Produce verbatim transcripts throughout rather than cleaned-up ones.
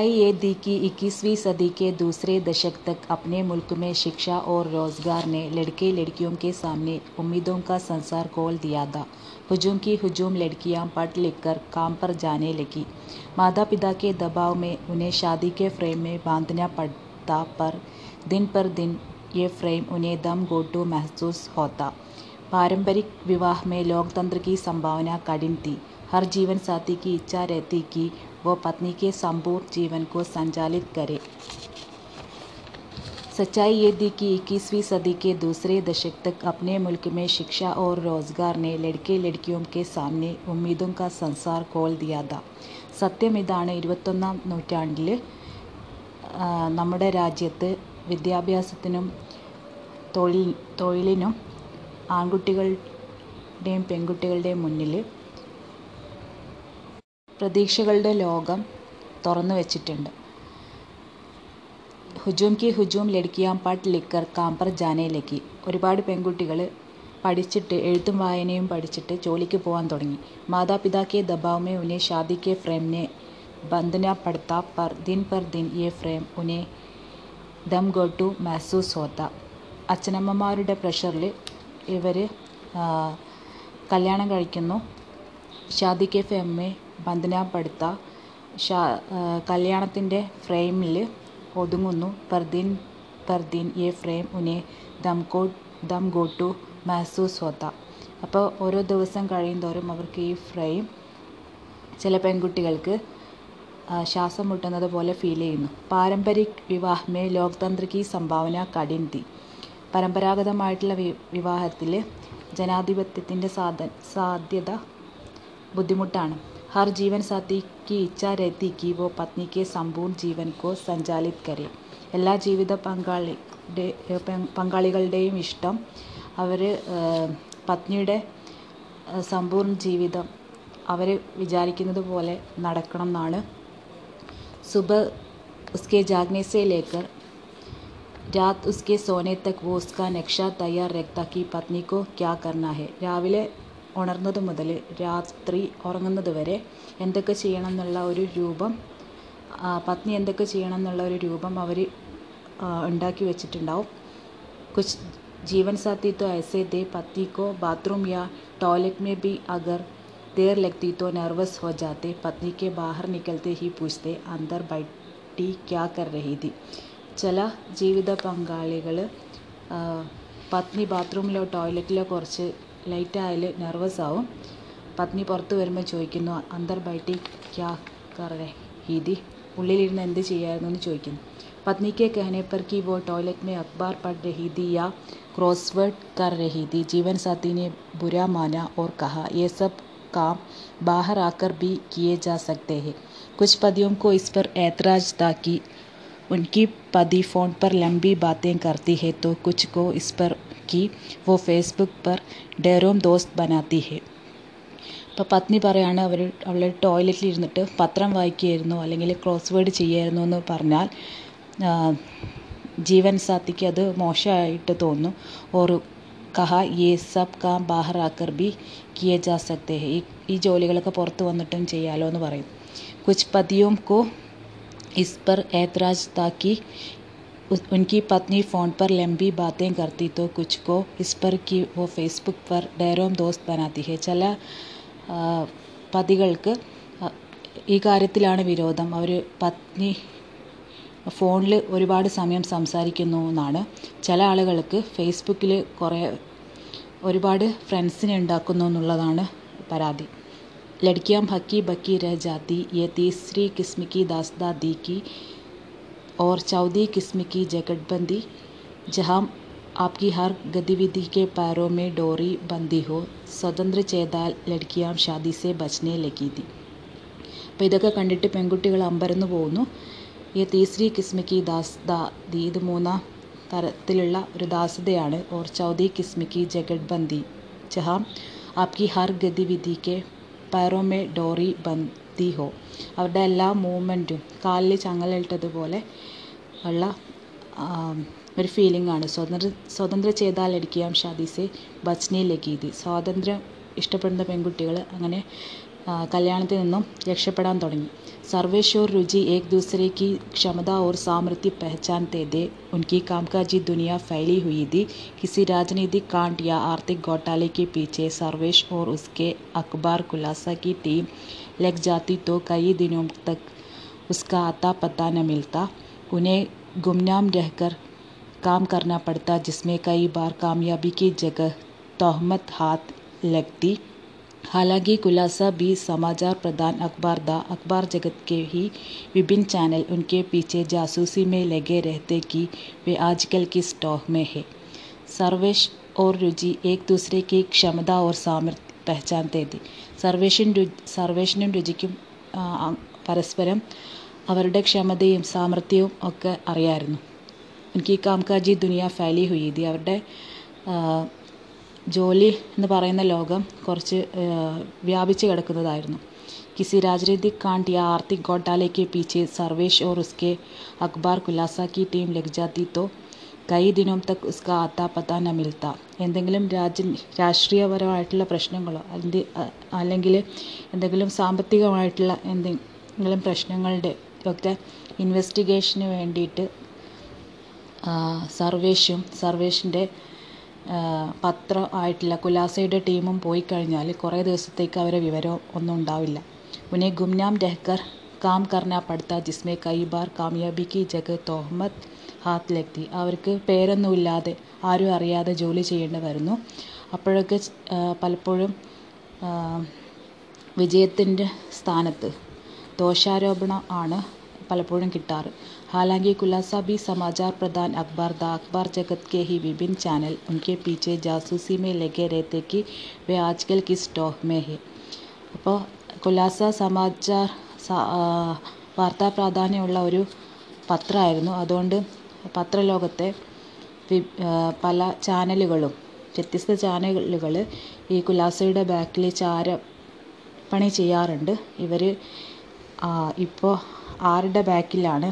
ये दी कि इक्कीसवीं सदी के दूसरे दशक तक अपने मुल्क में शिक्षा और रोज़गार ने लड़के लड़कियों के सामने उम्मीदों का संसार खोल दिया था। हुजूम की हुजूम लड़कियां पढ़ लिख कर काम पर जाने लगी। माता पिता के दबाव में उन्हें शादी के फ्रेम में बांधना पड़ता, पर दिन पर दिन ये फ्रेम उन्हें दम घोटू महसूस होता। पारंपरिक विवाह में लोकतंत्र की संभावना कठिन थी। हर जीवन साथी की इच्छा रहती कि वह पत्नी के संपूर्ण जीवन को संचालित करे। सच्चाई ये थी कि इक्कीसवीं सदी के दूसरे दशक तक अपने मुल्क में शिक्षा और रोज़गार ने लड़के लड़कियों के सामने उम्मीदों का संसार खोल दिया था। സത്യം ഇതാണ്. ഇരുപത്തൊന്നാം നൂറ്റാണ്ടിൽ നമ്മുടെ രാജ്യത്ത് വിദ്യാഭ്യാസത്തിനും തൊഴിൽ തൊഴിലിനും ആൺകുട്ടികളുടെയും പെൺകുട്ടികളുടെയും മുന്നിൽ പ്രതീക്ഷകളുടെ ലോകം തുറന്നു വെച്ചിട്ടുണ്ട്. ഹുജൂം കി ഹുജൂം ലഡ്കിയാം പഠ് ലിക്കർ കാം പർ ജാനേ ലഗി. ഒരുപാട് പെൺകുട്ടികൾ പഠിച്ചിട്ട് എഴുത്തും വായനയും പഠിച്ചിട്ട് ജോലിക്ക് പോകാൻ തുടങ്ങി. മാതാപിതാക്കളെ ദബാവ്മേ ഉനെ ഷാദിക്ക് ഫ്രെയിമിനെ ബന്ധന പഠ്താ പർ ദിൻ പർ ദിൻ ഈ ഫ്രെയിം ഉനെ ദം ഗോട്ടു മഹസൂസ് ഹോത്ത. അച്ഛനമ്മമാരുടെ പ്രഷറിൽ ഇവർ കല്യാണം കഴിക്കുന്നു, ഷാദിക്ക് ഫ്രെയിമേ ബന്ധനപ്പെടുത്ത കല്യാണത്തിൻ്റെ ഫ്രെയിമിൽ ഒതുങ്ങുന്നു. പർദീൻ പർദീൻ ഈ ഫ്രെയിം ഉനെ ദംകോ ദം ഗോട്ടു മഹസൂസ് ഹോത്ത. അപ്പോൾ ഓരോ ദിവസം കഴിയുന്തോറും അവർക്ക് ഈ ഫ്രെയിം ചില പെൺകുട്ടികൾക്ക് ശ്വാസം മുട്ടുന്നത് പോലെ ഫീൽ ചെയ്യുന്നു. പാരമ്പരിക് വിവാഹമേ ലോക്തന്ത്രിക്ക് സംഭാവന കഠിൻ തീ. പരമ്പരാഗതമായിട്ടുള്ള വി വിവാഹത്തിൽ ജനാധിപത്യത്തിൻ്റെ സാധ സാധ്യത ബുദ്ധിമുട്ടാണ്. हर जीवन साथी की इच्छा रहती कि वो पत्नी के संपूर्ण जीवन को संचालित करे. എല്ലാ ജീവിത പങ്കാളിയുടെ പങ്കാളികളുടെയും ഇഷ്ടം അവർ പത്നിയുടെ സമ്പൂർണ്ണ ജീവിതം അവർ വിചാരിക്കുന്നത് പോലെ നടക്കണം എന്നാണ്. सुबह उसके जागने से लेकर रात उसके सोने तक वो उसका नक्शा तैयार रखता कि पत्नी को क्या करना है. രാവിലെ ഉണർന്നത് മുതൽ രാത്രി ഉറങ്ങുന്നത് വരെ എന്തൊക്കെ ചെയ്യണം എന്നുള്ള ഒരു രൂപം പത്നി എന്തൊക്കെ ചെയ്യണം എന്നുള്ള ഒരു രൂപം അവർ ഉണ്ടാക്കി വെച്ചിട്ടുണ്ടാവും. कुछ जीवन साथी तो ऐसे दे पति को बाथरूम या टॉयलेट में भी अगर देर लगती तो नर्वस हो जाते. पत्नी के बाहर निकलते ही पूछते अंदर बैठी क्या कर रही थी. ചില ജീവിത പങ്കാളികൾ പത്നി ബാത്റൂമിലോ ടോയ്ലറ്റിലോ കുറച്ച് ലൈറ്റായാൽ നെർവസാവും. പത്നി പുറത്ത് വരുമ്പോൾ ചോദിക്കുന്നു അന്തർ ബൈട്ടി ക്യാ കർ രഹി ഹീതി, ഉള്ളിലിരുന്ന് എന്ത് ചെയ്യായിരുന്നു എന്ന് ചോദിക്കുന്നു. പത്നിക്ക് കഹനെ പർ കി വോ ടോയ്ലറ്റ് മേ അഖ്ബാർ പഠ് രഹി തി യാ ക്രോസ്വേഡ് കർ രഹി തി ജീവൻ സാഥീനെ ബുരാ മാനാ ഓർ കഹാ യേ സബ് കാം ബാഹർ ആക്കർ ഭി കിയേ ജാ സക്തേ ഹേ. കുച്ച് പതിയോം കോ ഇസ് പർ ऐतराज था कि उनकी पति फ़ोन पर लंबी बातें करती है, तो कुछ को इस पर कि वो फेसबुक पर डेरोम दोस्त बनाती है. അപ്പോൾ പത്നി പറയാണ് അവർ അവളെ ടോയ്ലറ്റിൽ ഇരുന്നിട്ട് പത്രം വായിക്കുകയായിരുന്നു അല്ലെങ്കിൽ ക്രോസ് വേർഡ് ചെയ്യായിരുന്നു എന്ന് പറഞ്ഞാൽ ജീവൻ സാത്തിക്ക് അത് മോശമായിട്ട് തോന്നും. ഓർ കഹാ യേ സബ് കാം ബാഹർ ആക്കർ ബി കിയേ ജാ സക്തേ ഹേ, ഈ ജോലികളൊക്കെ പുറത്ത് വന്നിട്ടും ചെയ്യാലോ എന്ന് പറയും. കുച്ച് പതിയോം കോ इस पर ऐतराज था कि उनकी पत्नी फ़ोन पर लंबी बातें करती तो कुछ को इस पर कि वो फेसबुक पर डेरोम दोस्त बनाती है. ചില പതികൾക്ക് ഈ കാര്യത്തിലാണ് വിരോധം. അവർ പത്നി ഫോണിൽ ഒരുപാട് സമയം സംസാരിക്കുന്നു എന്നാണ്. ചില ആളുകൾക്ക് ഫേസ്ബുക്കിൽ കുറേ ഒരുപാട് ഫ്രണ്ട്സിനെ ഉണ്ടാക്കുന്നു എന്നുള്ളതാണ് പരാതി. लड़कियां भक्की बक्की रह जाती. ये तीसरी किस्म की दास्तां दी की और चौथी किस्म की जकड़बंदी जहां आपकी हर गतिविधि के पैरों में डोरी बंदी हो. स्वतंत्र ചെയ്താൽ ലഡ്കിയാം ഷാദി സേ ബച്നെ ലഗി തി. അപ്പോൾ ഇതൊക്കെ കണ്ടിട്ട് പെൺകുട്ടികൾ അമ്പരന്ന് പോകുന്നു. ഈ തീസരി കിസ്മിക്ക് ദാസ്താ ദി, ഇത് മൂന്നാം തരത്തിലുള്ള ഒരു ദാസ്തയാണ്. ഓർ ചൗധി കിസ്മിക്ക് ജഗഡ്ബന്ദി ജഹാം ആപ്കി ഹർ ഗതിവിധിക്ക് പയറോമേ ഡോറി ബന്ദി ഹോ, അവരുടെ എല്ലാ മൂവ്മെൻറ്റും കാലിൽ ചങ്ങലിട്ടതുപോലെ ഉള്ള ഒരു ഫീലിംഗാണ്. സ്വതന്ത്ര സ്വതന്ത്ര ചെയ്താൽ ലഡ്കിയാം ഷാദി സേ ബച്നെ ലഗി തി. സ്വാതന്ത്ര്യം ഇഷ്ടപ്പെടുന്ന പെൺകുട്ടികൾ അങ്ങനെ കല്യാണത്തിൽ നിന്നും രക്ഷപ്പെടാൻ തുടങ്ങി. सर्वेश्वर रुचि एक दूसरे की क्षमता और सामर्थ्य पहचानते थे। उनकी कामकाजी दुनिया फैली हुई थी। किसी राजनीतिक कांड या आर्थिक घोटाले के पीछे सर्वेश और उसके अखबार खुलासा की टीम लग जाती तो कई दिनों तक उसका अता पता न मिलता। उन्हें गुमनाम रहकर काम करना पड़ता, जिसमें कई बार कामयाबी की जगह तोहमत हाथ लगती। हालांकि खुलासा भी समाचार प्रधान अखबार था। अखबार जगत के ही विभिन्न चैनल उनके पीछे जासूसी में लगे रहते कि वे आजकल किस टॉक में है। सर्वेश और रुचि एक दूसरे की क्षमता और सामर्थ्य पहचानते थे. സർവേഷിൻ സർവേഷിനും രുചിക്കും പരസ്പരം അവരുടെ ക്ഷമതയും സാമർത്ഥ്യവും ഒക്കെ അറിയായിരുന്നു. എനിക്ക് കാംകാജി ദുനിയ ഫൈലി ഹുയിതി, അവരുടെ ജോലി എന്ന് പറയുന്ന ലോകം കുറച്ച് വ്യാപിച്ച് കിടക്കുന്നതായിരുന്നു. किसी राजनीतिक कांड या आर्थिक घोटाले के पीछे सर्वेश और उसके अखबार खुलासा की टीम लग जाती तो कई दिनों तक उसका आता पता न मिलता. എന്തെങ്കിലും രാജ്യ രാഷ്ട്രീയപരമായിട്ടുള്ള പ്രശ്നങ്ങളോ അല്ലെങ്കിൽ എന്തെങ്കിലും സാമ്പത്തികമായിട്ടുള്ള എന്തെങ്കിലും പ്രശ്നങ്ങളുടെ ഒക്കെ ഇൻവെസ്റ്റിഗേഷന് വേണ്ടിയിട്ട് സർവേഷും സർവേഷിൻ്റെ പത്രം ആയിട്ടുള്ള കുലാസയുടെ ടീമും പോയി കഴിഞ്ഞാൽ കുറേ ദിവസത്തേക്ക് അവരെ വിവരം ഒന്നും ഉണ്ടാവില്ല. ഉനെ ഗുംനാം രഹ്കർ കാം കർണാ പഡ്താ ജിസ്മേ കൈ ബാർ കാമയാബി കി ജഗ തോഹ്മത് ഹാത്ത് ലഗ്തി. അവർക്ക് പേരൊന്നുമില്ലാതെ ആരും അറിയാതെ ജോലി ചെയ്യേണ്ടി വരുന്നു. അപ്പോഴൊക്കെ പലപ്പോഴും വിജയത്തിൻ്റെ സ്ഥാനത്ത് ദോഷാരോപണം ആണ് പലപ്പോഴും കിട്ടാറ്. हालांकि खुलासा भी समाचार प्रधान अखबार था। अखबार जगत के ही विभिन्न चैनल उनके पीछे जासूसी में लगे रहते कि वे आजकल किस टॉक में है. അപ്പോൾ കുലാസ സമാചാർ വാർത്താ പ്രാധാന്യമുള്ള ഒരു പത്രമായിരുന്നു. അതുകൊണ്ട് പത്രലോകത്തെ പല ചാനലുകളും വ്യത്യസ്ത ചാനലുകൾ ഈ കുലാസയുടെ ബാക്കിൽ ചാര പണി ചെയ്യാറുണ്ട്. ഇവർ ഇപ്പോൾ ആരുടെ ബാക്കിലാണ്,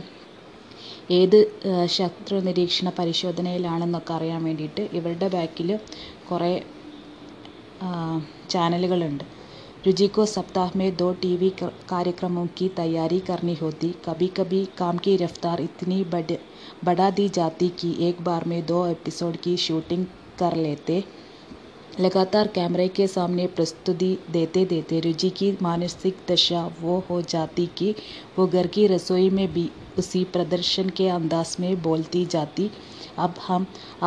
ഏത് ശത്രു നിരീക്ഷണ പരിശോധനയിലാണെന്നൊക്കെ അറിയാൻ വേണ്ടിയിട്ട് ഇവരുടെ ബാക്കിൽ കുറേ ചാനലുകളുണ്ട്. रुचि को सप्ताह में दो टीवी कार्यक्रमों की तैयारी करनी होती. कभी कभी काम की रफ्तार इतनी बढ़ बढ़ा दी जाती कि एक बार में दो एपिसोड की शूटिंग कर लेते. लगातार कैमरे के सामने प्रस्तुति देते देते रुचि की मानसिक दशा वो हो जाती कि वो घर की रसोई में भी उसी प्रदर्शन के अंदाज में बोलती जाती. अब हम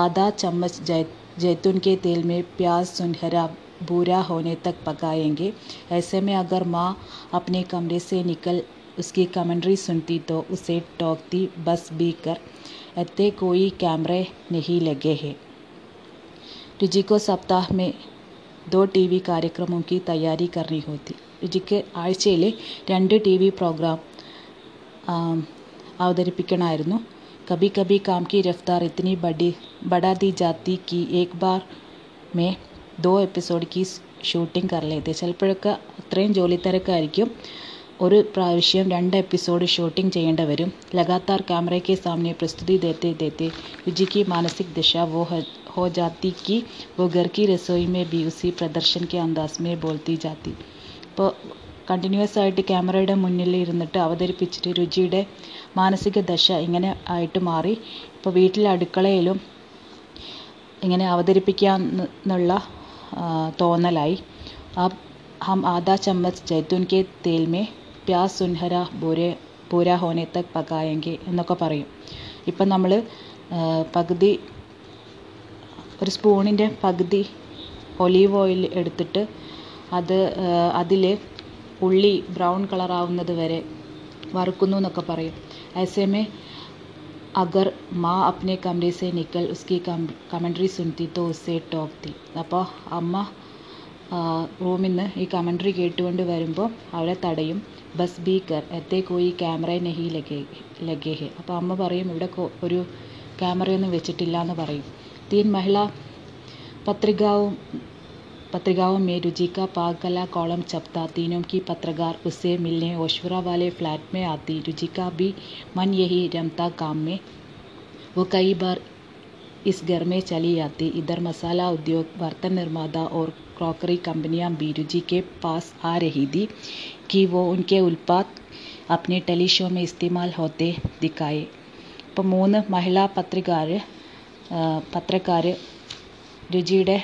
आधा चम्मच जै जैतून के तेल में प्याज सुनहरा भूरा होने तक पकाएंगे. ऐसे में अगर माँ अपने कमरे से निकल उसकी कमेंट्री सुनती तो उसे टोकती, बस भी कर इतने कोई कैमरे नहीं लगे हैं. रुचि को सप्ताह में दो टीवी कार्यक्रमों की तैयारी करनी होती. रुचिക്ക് ആഴ്ചയിലെ രണ്ട് ടി വി പ്രോഗ്രാം അവതരിപ്പിക്കണമായിരുന്നു. कभी कभी काम की रफ्तार इतनी बड़ी बढ़ा दी जाती कि एक बार में दो എപ്പിസോഡ് की ഷൂട്ടിംഗ് कर लेते. ചിലപ്പോഴൊക്കെ അത്രയും ജോലി തിരക്കായിരിക്കും, ഒരു പ്രാവശ്യം രണ്ട് എപ്പിസോഡ് ഷൂട്ടിംഗ് ചെയ്യേണ്ടി വരും. लगातार कैमरे के सामने प्रस्तुति देते देते रुचि की मानसिक दशा वो हो जाती कि वो घर की रसोई में भी उसी प्रदर्शन के अंदाज में बोलती जाती. ഇപ്പോൾ കണ്ടിന്യൂസ് ആയിട്ട് ക്യാമറയുടെ മുന്നിൽ ഇരുന്നിട്ട് അവതരിപ്പിച്ചിട്ട് രുചിയുടെ മാനസിക ദശ ഇങ്ങനെ ആയിട്ട് മാറി. ഇപ്പോൾ വീട്ടിലെ അടുക്കളയിലും ഇങ്ങനെ അവതരിപ്പിക്കാമെന്നുള്ള തോന്നലായി. अब हम आधा चम्मच जैतून के तेल में प्याज सुनहरा भूरे भूरा होने तक पकाएंगे എന്നൊക്കെ പറയും. ഇപ്പം നമ്മൾ പകുതി ഒരു സ്പൂണിൻ്റെ പകുതി ഒലീവ് ഓയിൽ എടുത്തിട്ട് അത് അതിൽ ഉള്ളി ബ്രൗൺ കളറാവുന്നത് വരെ വറുക്കുന്നു എന്നൊക്കെ പറയും. ऐसे में अगर माँ अपने कमरे से निकल उसकी കമൻട്രി സുനത്തി തോ ഉസേ ടോക്തി. അപ്പോൾ അമ്മ റൂമിൽ നിന്ന് ഈ കമൻട്രി കേട്ടുകൊണ്ട് വരുമ്പോൾ അവളെ തടയും, ബസ് ബീക്കർ എത്തേ കോയി ക്യാമറ നഹി ലഗേ ലഗേ ഹെ. അപ്പോൾ അമ്മ പറയും ഇവിടെ ഒരു ക്യാമറയൊന്നും വെച്ചിട്ടില്ല എന്ന് പറയും. തീൻ മഹിള പത്രികാവും पत्रिकाओं में रुचि का पाक कला कॉलम छपता. तीनों की पत्रकार उससे मिलने ओशवरा वाले फ्लैट में आती. रुचि का भी मन यही रमता काम में. वो कई बार इस घर में चली आती. इधर मसाला उद्योग, बर्तन निर्माता और क्रॉकरी कंपनियां भी रुचि के पास आ रही थी कि वो उनके उत्पाद अपने टेली शो में इस्तेमाल होते दिखाए. ഇപ്പോൾ മൂന്ന് മഹിളാ പത്രക്കാർ പത്രക്കാർ രുചിയുടെ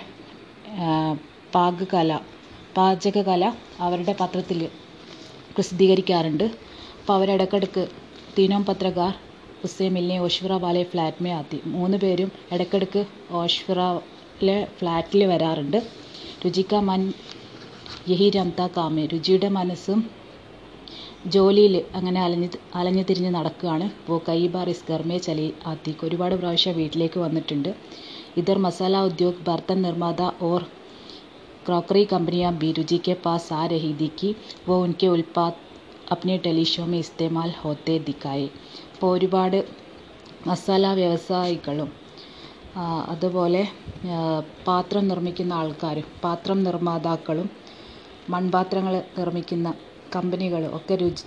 പാകകല പാചകകല അവരുടെ പത്രത്തിൽ പ്രസിദ്ധീകരിക്കാറുണ്ട്. അപ്പോൾ അവരിടക്കിടക്ക് തീനോം പത്രക്കാർ ഉസ്സേമിലെ ഓഷ്വറ വാലെ ഫ്ലാറ്റ്മേ ആത്തി മൂന്ന് പേരും ഇടക്കിടക്ക് ഓഷ്വറയിലെ ഫ്ലാറ്റിൽ വരാറുണ്ട്. രുചിക്ക മൻ യഹി രംത കാമേ രുചിയുടെ മനസ്സും ജോലിയിൽ അങ്ങനെ അലഞ്ഞ് അലഞ്ഞു തിരിഞ്ഞ് നടക്കുകയാണ്. ഇപ്പോൾ കൈ ബാർ ഇസ്കർമേ ചലി ആത്തിക്ക് ഒരുപാട് പ്രാവശ്യം വീട്ടിലേക്ക് വന്നിട്ടുണ്ട്. ഇതർ മസാല ഉദ്യോഗ ബർത്തൻ നിർമ്മാത ഓർ क्रॉकरी कंपनियां भी रुचि के पास आ रही दिखी. वो उनके उत्पाद अपने टेली शो में इस्तेमाल होते दिखाए. അപ്പോൾ ഒരുപാട് മസാല വ്യവസായികളും അതുപോലെ പാത്രം നിർമ്മിക്കുന്ന ആൾക്കാരും പാത്രം നിർമ്മാതാക്കളും മൺപാത്രങ്ങൾ നിർമ്മിക്കുന്ന കമ്പനികളും ഒക്കെ രുചി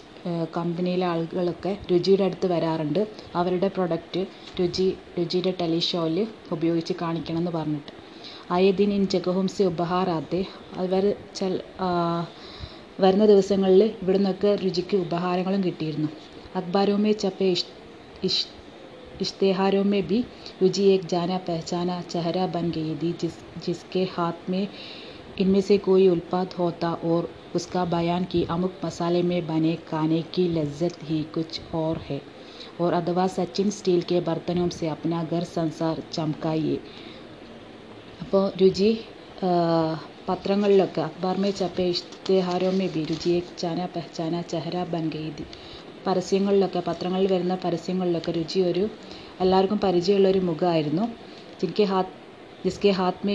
കമ്പനിയിലെ ആളുകളൊക്കെ രുചിയുടെ അടുത്ത് വരാറുണ്ട്. അവരുടെ പ്രൊഡക്റ്റ് രുചി രുചിയുടെ ടെലി ഷോയിൽ ഉപയോഗിച്ച് കാണിക്കണമെന്ന് പറഞ്ഞിട്ട്. ആയ ദിൻ ഇൻ ജഗഹും സെ ഉപഹാരാത്തെ അവർ ചൽ വരുന്ന ദിവസങ്ങളിൽ ഇവിടെ നിന്നൊക്കെ രുചിക്ക് ഉപഹാരങ്ങളും കിട്ടിയിരുന്നു. അഖ്ബാരോമേ ചപ്പേ ഇഷ് ഇഷ്തെഹാരോമേ ബി രുചി ഏക് ജാന പെഹചാന ചെഹര ബൻ ഗയി दी जिस जिसके हाथ में इनमें से कोई उत्पाद होता और उसका बयान कि अमुक मसाले में बने खाने की लज्जत ही कुछ और है. और अथवा सचिन स्टील के बर्तनों से अपना घर संसार चमकाइए. അപ്പോൾ രുചി പത്രങ്ങളിലൊക്കെ അഖ്ബാർമേ ചപ്പേ ഇഷ്തെഹാരോമേ ബി രുചി ഏക് ജാന പെഹചാന ചെഹര ബൻ ഗയി दी പരസ്യങ്ങളിലൊക്കെ പത്രങ്ങളിൽ വരുന്ന പരസ്യങ്ങളിലൊക്കെ രുചി ഒരു എല്ലാവർക്കും പരിചയമുള്ളൊരു മുഖമായിരുന്നു. ജിൻകെ ഹാത്ത് ജിസ്കെ ഹാത്ത് മേ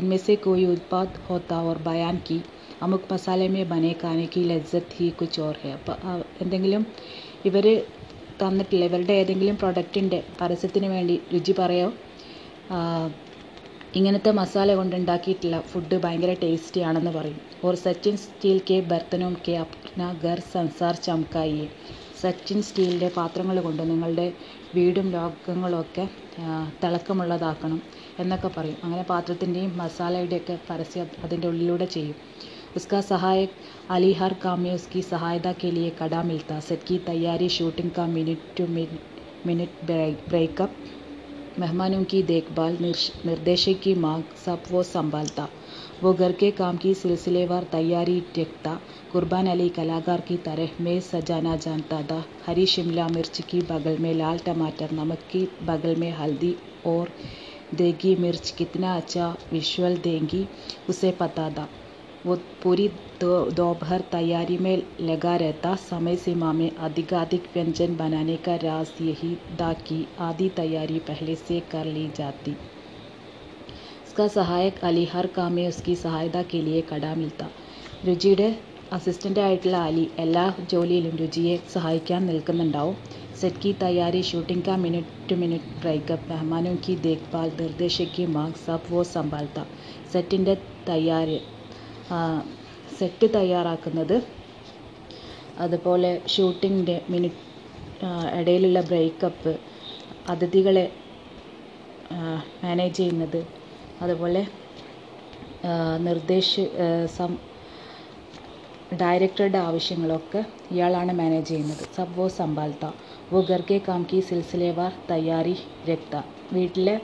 ഇൻമേ സെ കോയി ഉത്പാദ് ഹോത്താ ഓർ ബയാൻ കി അമുക്ക് മസാല മേ ബനെ ഖാനെ കി ലജ്ജത്ത് ഹി കുച്ച് ഓർ ഹെ. അപ്പോൾ എന്തെങ്കിലും ഇവർ തന്നിട്ടില്ല ഇവരുടെ ഏതെങ്കിലും പ്രൊഡക്റ്റിൻ്റെ പരസ്യത്തിന് വേണ്ടി രുചി പറയോ ഇങ്ങനത്തെ മസാല കൊണ്ടുണ്ടാക്കിയിട്ടുള്ള ഫുഡ് ഭയങ്കര ടേസ്റ്റി ആണെന്ന് പറയും. ഓർ സച്ചിൻ സ്റ്റീൽ കെ ബർത്തനോം കെ അപ്ന ഘർ സംസാർ ചമക്കായി സച്ചിൻ സ്റ്റീലിൻ്റെ പാത്രങ്ങൾ കൊണ്ട് നിങ്ങളുടെ വീടും ലോകങ്ങളുമൊക്കെ തിളക്കമുള്ളതാക്കണം എന്നൊക്കെ പറയും. അങ്ങനെ പാത്രത്തിൻ്റെയും മസാലയുടെയൊക്കെ പരസ്യം അതിൻ്റെ ഉള്ളിലൂടെ ചെയ്യും. ഉസ്കാ സഹായക് അലി ഹർ കാമേ ഉസ്കി സഹായത കെ ലിയെ കടാ മിൽത്താ സെറ്റ് കി തയ്യാരി ഷൂട്ടിംഗ് കാ മിനിറ്റ് ടു മിനിറ്റ് ബ്രേക്കപ്പ് मेहमानों की देखभाल निर्देशक की मांग सब वो संभालता. वो घर के काम की सिलसिलेवार तैयारी देखता. कुर्बान अली कलाकार की तरह में सजाना जानता था. हरी शिमला मिर्च की बगल में लाल टमाटर नमक की बगल में हल्दी और देगी मिर्च कितना अच्छा विजुअल देंगी उसे पता था. वो पूरी दोपहर तैयारी में लगा रहता. समय सीमा में अधिकाधिक व्यंजन बनाने का राज यही था कि आधी तैयारी पहले से कर ली जाती. उसका सहायक अली हर काम में उसकी सहायता के लिए खड़ा मिलता. രുചിയുടെ അസിസ്റ്റൻ്റായിട്ടുള്ള അലി എല്ലാ ജോലിയിലും രുചിയെ സഹായിക്കാൻ നിൽക്കുന്നുണ്ടാവും. സെറ്റ് കി തയ്യാറി ഷൂട്ടിംഗ് കാ മിനിറ്റ് ടു മിനിറ്റ് ബ്രേക്കപ്പ് മെഹ്മാനോ കി ദേഖ്ഭാൽ നിർദ്ദേശക് കി മാങ് സബ് വോ സംഭാൽത്ത സെറ്റിൻ്റെ തയ്യാറി സെറ്റ് തയ്യാറാക്കുന്നത് അതുപോലെ ഷൂട്ടിങ്ങിൻ്റെ മിനിറ്റ് ഇടയിലുള്ള ബ്രേക്കപ്പ് അതിഥികളെ മാനേജ് ചെയ്യുന്നത് അതുപോലെ നിർദ്ദേശ സം ഡയറക്ടറുടെ ആവശ്യങ്ങളൊക്കെ ഇയാളാണ് മാനേജ് ചെയ്യുന്നത്. സബ് വോ സംഭാൽത്ത വോ ഘർ കെ കാം കി സിൽസിലേവാർ തയ്യാറി രക്ത വീട്ടിലെ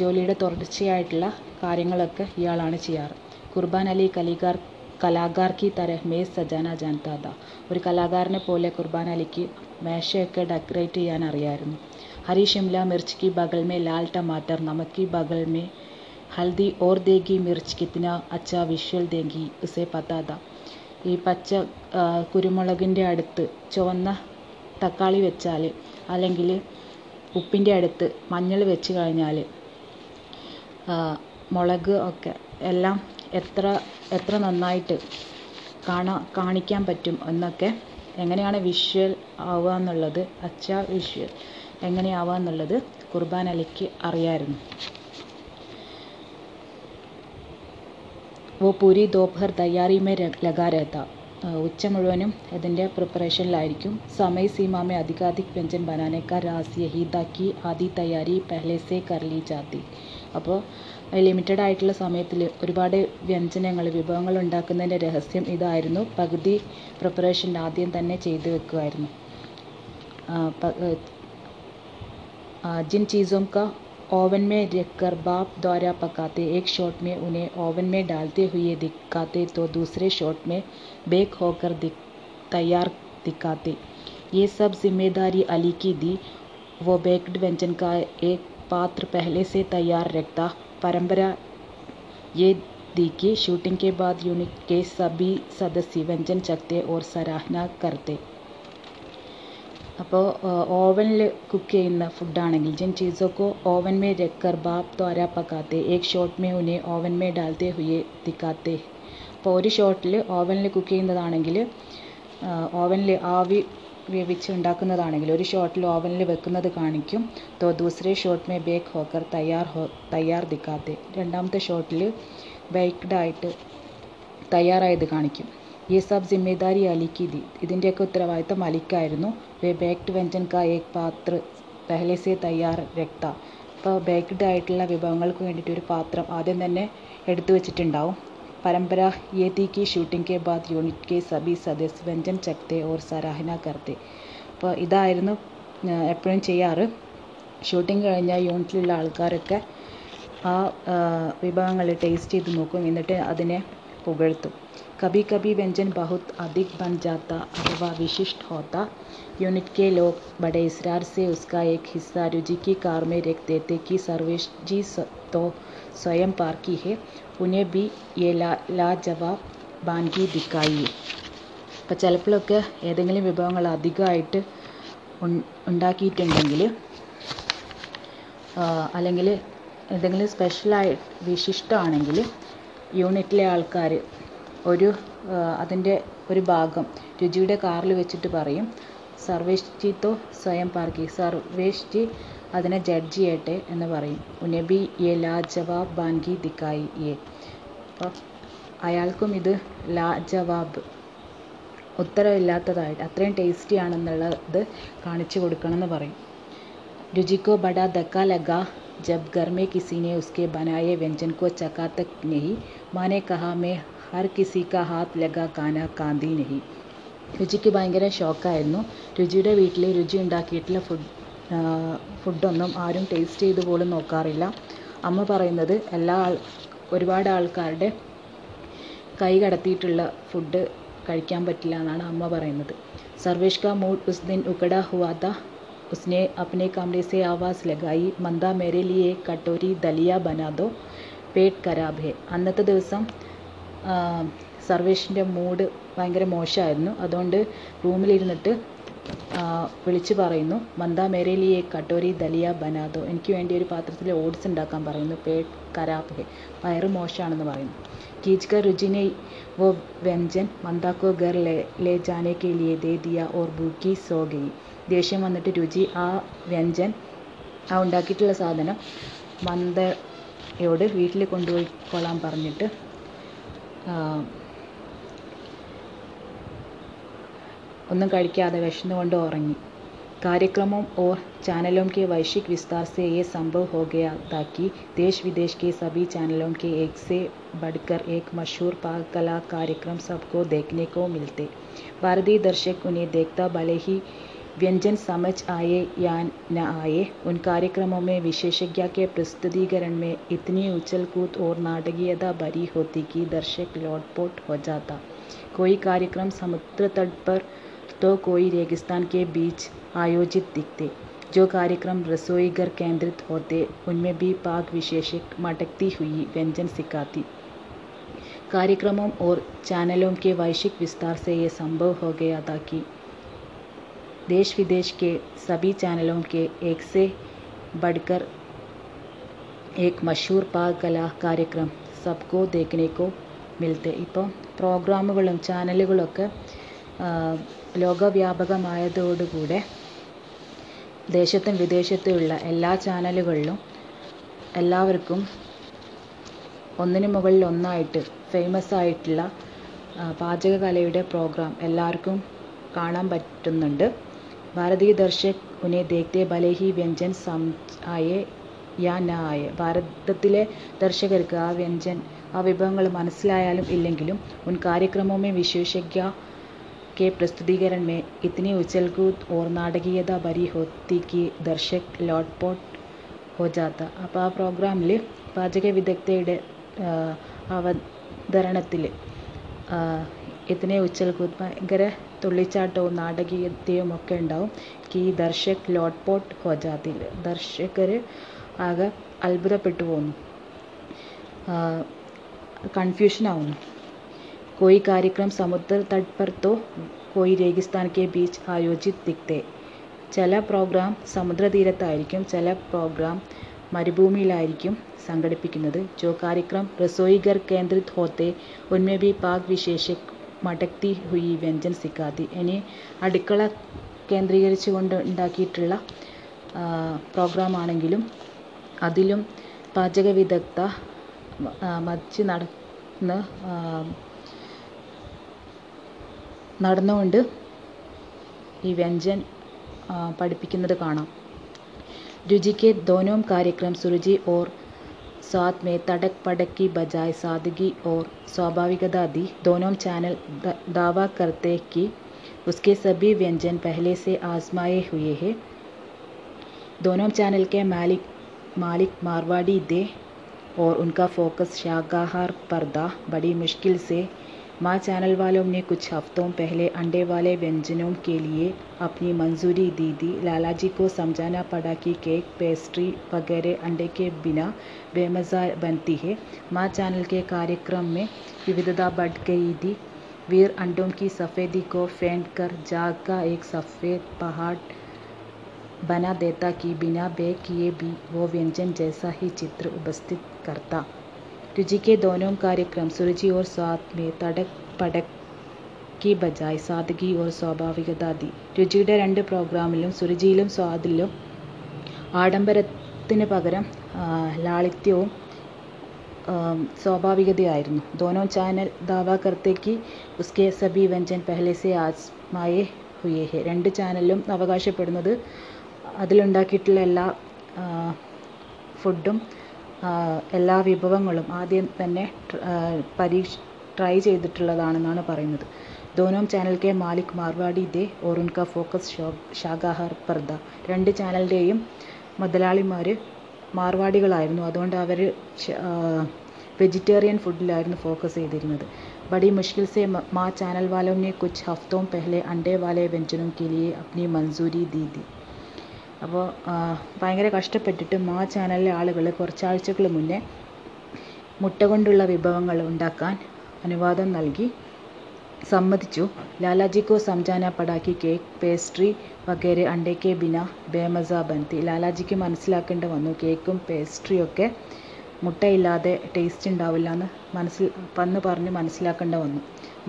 ജോലിയുടെ തുടർച്ചയായിട്ടുള്ള കാര്യങ്ങളൊക്കെ ഇയാളാണ് ചെയ്യാറ്. കുർബാൻ അലി കലികാർ കലാകാർ കി തരഹ് മേസ് സജാന ജാൻതാ താ ഒരു കലാകാരനെ പോലെ കുർബാൻ അലിക്ക് മേശയൊക്കെ ഡെക്കറേറ്റ് ചെയ്യാൻ അറിയായിരുന്നു. ഹരി ഷിംല മിർച്ച് കി ബഗൽ മേ ലാൽ ടമാറ്റർ നമക് കി ബഗൽ മേ ഹൽദി ഓർ ദേഗി മിർച്ച് കിത്ന അച്ഛ വിഷ്വൽ ദേഗി ഉസേ പത്താ താ ഈ പച്ച കുരുമുളകിൻ്റെ അടുത്ത് ചുവന്ന തക്കാളി വെച്ചാൽ അല്ലെങ്കിൽ ഉപ്പിൻ്റെ അടുത്ത് മഞ്ഞൾ വെച്ച് കഴിഞ്ഞാൽ മുളക് ഒക്കെ എല്ലാം എത്ര എത്ര നന്നായിട്ട് കാണാ കാണിക്കാൻ പറ്റും എന്നൊക്കെ എങ്ങനെയാണ് വിഷ്വൽ ആവുക എന്നുള്ളത് അച്ഛാ വിഷ്വൽ എങ്ങനെയാവുക എന്നുള്ളത് കുർബാൻ അലിക്ക് അറിയായിരുന്നു. വോ പൂരി ദോപഹർ തയ്യാറി മേ ലഗാ രഹ്താ ഉച്ച മുഴുവനും അതിൻ്റെ പ്രിപ്പറേഷനിലായിരിക്കും. സമയ സീമാമേ അധികാധിക് വ്യഞ്ജൻ ബനാനേക്കാ രാസ് യഹീദാക്കി ആദി തയ്യാറി പെഹ്ലേസേ കർലി ജാതി. അപ്പോൾ ലിമിറ്റഡ് ആയിട്ടുള്ള സമയത്തിൽ ഒരുപാട് വ്യഞ്ജനങ്ങൾ വിഭവങ്ങൾ ഉണ്ടാക്കുന്നതിൻ്റെ രഹസ്യം ഇതായിരുന്നു. പകുതി പ്രിപ്പറേഷൻ ആദ്യം തന്നെ ചെയ്തു വെക്കുമായിരുന്നു. जिन चीज़ों का ओवन में रखकर बाप द्वारा पकाते एक शॉट में उन्हें ओवन में डालते हुए दिखाते तो दूसरे शॉट में बेक होकर दिख तैयार दिखाते. ये सब जिम्मेदारी अली की दी. वो बेक्ड व्यंजन का एक पात्र पहले से तैयार रखता. परंपरा ये दी कि शूटिंग के बाद यूनिट के सभी सदस्य व्यंजन चखते और सराहना करते. അപ്പോൾ ഓവനിൽ കുക്ക് ചെയ്യുന്ന ഫുഡാണെങ്കിൽ ജിൻ ചീസോക്കോ ഓവൻ മേ രക്കർ ബാപ്പ് ത്വാരാ പക്കാത്തെ ഏക് ഷോട്ട് മേ ഉനെ ഓവൻ മേ ഡാൽത്തെ ഹുയെ തിക്കാത്തെ. അപ്പോൾ ഒരു ഷോട്ടിൽ ഓവനിൽ കുക്ക് ചെയ്യുന്നതാണെങ്കിൽ ഓവനിൽ ആവി വേവിച്ച് ഉണ്ടാക്കുന്നതാണെങ്കിൽ ഒരു ഷോട്ടിൽ ഓവനിൽ വെക്കുന്നത് കാണിക്കും. തോ ദൂസരെ ഷോട്ട് മേ ബേക്ക് ഹോക്കർ തയ്യാർ ഹോ തയ്യാർ ദിക്കാത്തെ. രണ്ടാമത്തെ ഷോട്ടിൽ ബേക്ക്ഡായിട്ട് തയ്യാറായത് കാണിക്കും. ये सब जिम्मेदारी अली की दी. ഇതിൻ്റെയൊക്കെ ഉത്തരവാദിത്തം അലിക്കായിരുന്നു. വേ ബേക്ക്ഡ് വ്യഞ്ജൻ കാ ഏക് പാത്ര പെഹ്ലേ സേ തയ്യാർ രക്ത. അപ്പോൾ ബേക്ക്ഡ് ആയിട്ടുള്ള വിഭവങ്ങൾക്ക് വേണ്ടിയിട്ട് ഒരു പാത്രം ആദ്യം തന്നെ എടുത്തു വെച്ചിട്ടുണ്ടാവും. പരമ്പര യേ തീ കി ഷൂട്ടിംഗ് കെ ബാദ് യൂണിറ്റ് കെ സബി സദസ് വ്യഞ്ജൻ ചക്തേ ഓർ സരാഹന കർത്തേ. അപ്പോൾ ഇതായിരുന്നു എപ്പോഴും ചെയ്യാറ്. ഷൂട്ടിംഗ് കഴിഞ്ഞാൽ യൂണിറ്റിലുള്ള ആൾക്കാരൊക്കെ ആ വിഭവങ്ങൾ ടേസ്റ്റ് ചെയ്ത് നോക്കും, എന്നിട്ട് അതിനെ പുകഴ്ത്തും. कभी कभी व्यंजन बहुत अधिक बन जाता अथवा विशिष्ट होता. यूनिट के लोग बड़े इसरार से उसका एक हिस्सा रुचि की कार में रख देते कि सर्वेश जी तो स्वयं पारखी है, उन्हें भी ये लाजवाब वानगी दिखाइए. അപ്പോൾ ചിലപ്പോഴൊക്കെ ഏതെങ്കിലും വിഭവങ്ങൾ അധികമായിട്ട് ഉണ്ടാക്കിയിട്ടുണ്ടെങ്കിൽ അല്ലെങ്കിൽ എന്തെങ്കിലും സ്പെഷ്യലായി വിശിഷ്ടമാണെങ്കിൽ യൂണിറ്റിലെ ആൾക്കാർ ഒരു അതിൻ്റെ ഒരു ഭാഗം രുചിയുടെ കാറിൽ വെച്ചിട്ട് പറയും സർവേഷ് ജി തോ സ്വയം പാർക്കി, സർവേഷ് ജി അതിനെ ജഡ്ജ് ചെയ്യട്ടെ എന്ന് പറയും. ഉനബി എ ലാജവാബ് ബാൻഗി ദിക്കായി എ. അപ്പോൾ അയാൾക്കും ഇത് ലാജവാബ് ഉത്തരവില്ലാത്തതായിട്ട് അത്രയും ടേസ്റ്റി ആണെന്നുള്ളത് കാണിച്ചു കൊടുക്കണമെന്ന് പറയും. രുചിക്കോ ബഡാ ധക്ക ലഗാ ജബ് ഗർമേ കിസിനെ ഉസ്കെ ബനായ വ്യഞ്ജൻ കോ ചക്കാ തക് നഹി മാനെ കഹാ മേ ഹർ കിസി കാ ഹാത്ത് ലഗാ കാന കാന്തി നഹി. രുചിക്ക് ഭയങ്കര ഷോക്കായിരുന്നു. രുചിയുടെ വീട്ടിൽ രുചി ഉണ്ടാക്കിയിട്ടുള്ള ഫുഡ് ഫുഡൊന്നും ആരും ടേസ്റ്റ് ചെയ്ത് പോലും നോക്കാറില്ല. അമ്മ പറയുന്നത് എല്ലാ ആൾ ഒരുപാട് ആൾക്കാരുടെ കൈ കടത്തിയിട്ടുള്ള ഫുഡ് കഴിക്കാൻ പറ്റില്ല എന്നാണ് അമ്മ പറയുന്നത്. സർവേഷ് കാ മൂഡ് ഉസ് ദിൻ ഉകടാ ഹുവാ താ. ഉസ്നെ അപ്നെ കമരെ സെ ആവാസ് ലഗായി മന്ദാ മേരെ ലിയെ കട്ടോരി ദലിയ ബനാ ദോ പേട്ട് ഖരാബ് ഹെ. അന്നത്തെ ദിവസം സർവേഷിൻ്റെ മൂഡ് ഭയങ്കര മോശമായിരുന്നു. അതുകൊണ്ട് റൂമിലിരുന്നിട്ട് വിളിച്ചു പറയുന്നു മന്ദാ മേരെ ലിയെ കട്ടോരി ദലിയ ബനാ ദോ. എനിക്ക് വേണ്ടി ഒരു പാത്രത്തിൽ ഓട്സ് ഉണ്ടാക്കാൻ പറയുന്നു. പേട്ട് ഖരാബ് ഹെ, വയറ് മോശമാണെന്ന് പറയുന്നു. खींच कर रुचि ने वो व्यंजन मंदा को घर ले ले जाने के लिए दे दिया और भूखी सो गई. ദേഷ്യം വന്നിട്ട് രുചി ആ വ്യഞ്ജൻ ആ ഉണ്ടാക്കിയിട്ടുള്ള സാധനം മന്ദയോട് വീട്ടിൽ കൊണ്ടുപോയിക്കൊള്ളാൻ പറഞ്ഞിട്ട് ഒന്നും കഴിക്കാതെ വിശന്നുകൊണ്ട് ഉറങ്ങി. कार्यक्रमों और चैनलों के वैश्विक विस्तार से ये संभव हो गया ताकि देश विदेश के सभी चैनलों के एक से बढ़कर एक मशहूर पाक कला कार्यक्रम सबको देखने को मिलते. भारतीय दर्शक उन्हें देखता भले ही व्यंजन समझ आए या न आए. उन कार्यक्रमों में विशेषज्ञ के प्रस्तुतीकरण में इतनी उछल कूद और नाटकीयता भरी होती कि दर्शक लौटपोट हो जाता. कोई कार्यक्रम समुद्र तट पर तो कोई रेगिस्तान के बीच आयोजित दिखते. जो कार्यक्रम रसोई घर केंद्रित होते उनमें भी पाक विशेषक मटकती हुई व्यंजन सिखाती. कार्यक्रमों और चैनलों के वैश्विक विस्तार से ये संभव हो गया था कि देश विदेश के सभी चैनलों के एक से बढ़कर एक मशहूर पाक कला कार्यक्रम सबको देखने को मिलते. ഇപ്പോൾ പ്രോഗ്രാമുകളും ചാനലുകളൊക്കെ ലോകവ്യാപകമായതോടുകൂടെ ദേശത്തും വിദേശത്തുമുള്ള എല്ലാ ചാനലുകളിലും എല്ലാവർക്കും ഒന്നിനു മുകളിൽ ഒന്നായിട്ട് ഫേമസ് ആയിട്ടുള്ള പാചകകലയുടെ പ്രോഗ്രാം എല്ലാവർക്കും കാണാൻ പറ്റുന്നുണ്ട്. भारतीय दर्शक उन्हें देखते भले ही व्यंजन समझ आए या ना आए, ഭാരതത്തിലെ ദർശകർക്ക് ആ വ്യഞ്ജൻ ആ വിഭവങ്ങൾ മനസ്സിലായാലും ഇല്ലെങ്കിലും उन कार्यक्रमों में विशेषज्ञ के प्रस्तुतिकरण में इतनी उछलकूद और नाटकीयता भरी होती कि दर्शक लॉटपोट हो जाता. അപ്പോൾ ആ പ്രോഗ്രാമിൽ പാചക വിദഗ്ധയുടെ അവതരണത്തിൽ इतने ഉച്ചൽകൂത്ത് ഭയങ്കര തുള്ളിച്ചാട്ടവും നാടകീയതയും ഒക്കെ ഉണ്ടാവും कि ദർശക് ലോട്ട്പോട്ട് ഹോ ജാതിൽ ദർശകർ ആകെ അത്ഭുതപ്പെട്ടു പോകുന്നു, കൺഫ്യൂഷൻ ആവുന്നു. कोई कार्यक्रम समुद्र तट पर तो कोई रेगिस्तान के बीच आयोजित दिखते. ചില പ്രോഗ്രാം സമുദ്രതീരത്തായിരിക്കും, ചില പ്രോഗ്രാം मरुभूमिलाയിരിക്കും സംഘടിപ്പിക്കുന്നത്. जो कार्यक्रम रसोई घर केंद्रित होते उनमें भी पाक विशेषक മടക്തി ഹുയി വ്യഞ്ജൻ സിക്കാതി. ഇനി അടുക്കള കേന്ദ്രീകരിച്ചു കൊണ്ട് ഉണ്ടാക്കിയിട്ടുള്ള പ്രോഗ്രാമാണെങ്കിലും അതിലും പാചക വിദഗ്ധ മറിച്ച് നടന്ന് നടന്നുകൊണ്ട് ഈ വ്യഞ്ജൻ പഠിപ്പിക്കുന്നത് കാണാം. രുചിക്ക് ദോനോം കാര്യക്രം സുരുചി ഓർ साथ में तड़क पड़क की बजाय सादगी और स्वाभाविकता दी. दोनों चैनल दावा करते कि उसके सभी व्यंजन पहले से आजमाए हुए हैं. दोनों चैनल के मालिक मालिक मारवाड़ी दे और उनका फोकस शाकाहार पर था. बड़ी मुश्किल से माँ चैनल वालों ने कुछ हफ्तों पहले अंडे वाले व्यंजनों के लिए अपनी मंजूरी दी थी. लाला जी को समझाना पड़ा कि केक पेस्ट्री वगैरह अंडे के बिना बेमज़ा बनती है. माँ चैनल के कार्यक्रम में विविधता बढ़ गई थी. वीर अंडों की सफ़ेदी को फेंट कर जाग का एक सफ़ेद पहाड़ बना देता कि बिना बेक किए भी वो व्यंजन जैसा ही चित्र उपस्थित करता. रुचि के दोनों कार्यक्रम सुरुचि और साथ में तड़क पड़क की बजाय सादगी और स्वाभाविकता दी. രുചിയുടെ രണ്ട് പ്രോഗ്രാമിലും സുരുചിയിലും സ്വാദിലും ആഡംബരത്തിന് പകരം ലാളിത്യവും സ്വാഭാവികതയായിരുന്നു. दोनों ചാനൽ ദാവാ കർത്തേക്ക് ഉസ്കെ സബി വ്യഞ്ജൻ പെഹ്ലെ സെ ആസ്മായേ ഹുയേ ഹെ. രണ്ട് ചാനലിലും അവകാശപ്പെടുന്നത് അതിലുണ്ടാക്കിയിട്ടുള്ള എല്ലാ ഫുഡും എല്ലാ വിഭവങ്ങളും ആദ്യം തന്നെ പരീക്ഷ ട്രൈ ചെയ്തിട്ടുള്ളതാണെന്നാണ് പറയുന്നത്. ദോനോം ചാനൽ കെ മാലിക് മാർവാടി ദേ ഓർ ഉൻകാ ഫോക്കസ് ഷോ ഷാഗാഹാർ പർദ. രണ്ട് ചാനലിൻ്റെയും മുതലാളിമാർ മാർവാടികളായിരുന്നു, അതുകൊണ്ട് അവർ വെജിറ്റേറിയൻ ഫുഡിലായിരുന്നു ഫോക്കസ് ചെയ്തിരുന്നത്. ബഡി മുഷ്കിൽ സെ മാ ചാനൽ വാലോ നെ കുച്ച് ഹഫ്തോ പെഹ്ലെ അണ്ടേ വാലെ വ്യഞ്ജനോ കെ ലിയേ അപ്നി മൻസൂരി ദീ ദി. അപ്പോൾ ഭയങ്കര കഷ്ടപ്പെട്ടിട്ട് മാ ചാനലിലെ ആളുകൾ കുറച്ചാഴ്ചകൾ മുന്നേ മുട്ട കൊണ്ടുള്ള വിഭവങ്ങൾ ഉണ്ടാക്കാൻ അനുവാദം നൽകി സമ്മതിച്ചു. ലാലാജിക്കോ സംജാന പടാക്കി കേക്ക് പേസ്ട്രി വഗേരെ അണ്ടേക്കെ ബിന ബേമസ ബന്തി. ലാലാജിക്ക് മനസ്സിലാക്കേണ്ടി വന്നു കേക്കും പേസ്ട്രിയൊക്കെ മുട്ടയില്ലാതെ ടേസ്റ്റ് ഉണ്ടാവില്ല എന്ന് മനസ്സിൽ വന്ന് പറഞ്ഞ് മനസ്സിലാക്കേണ്ടി വന്നു.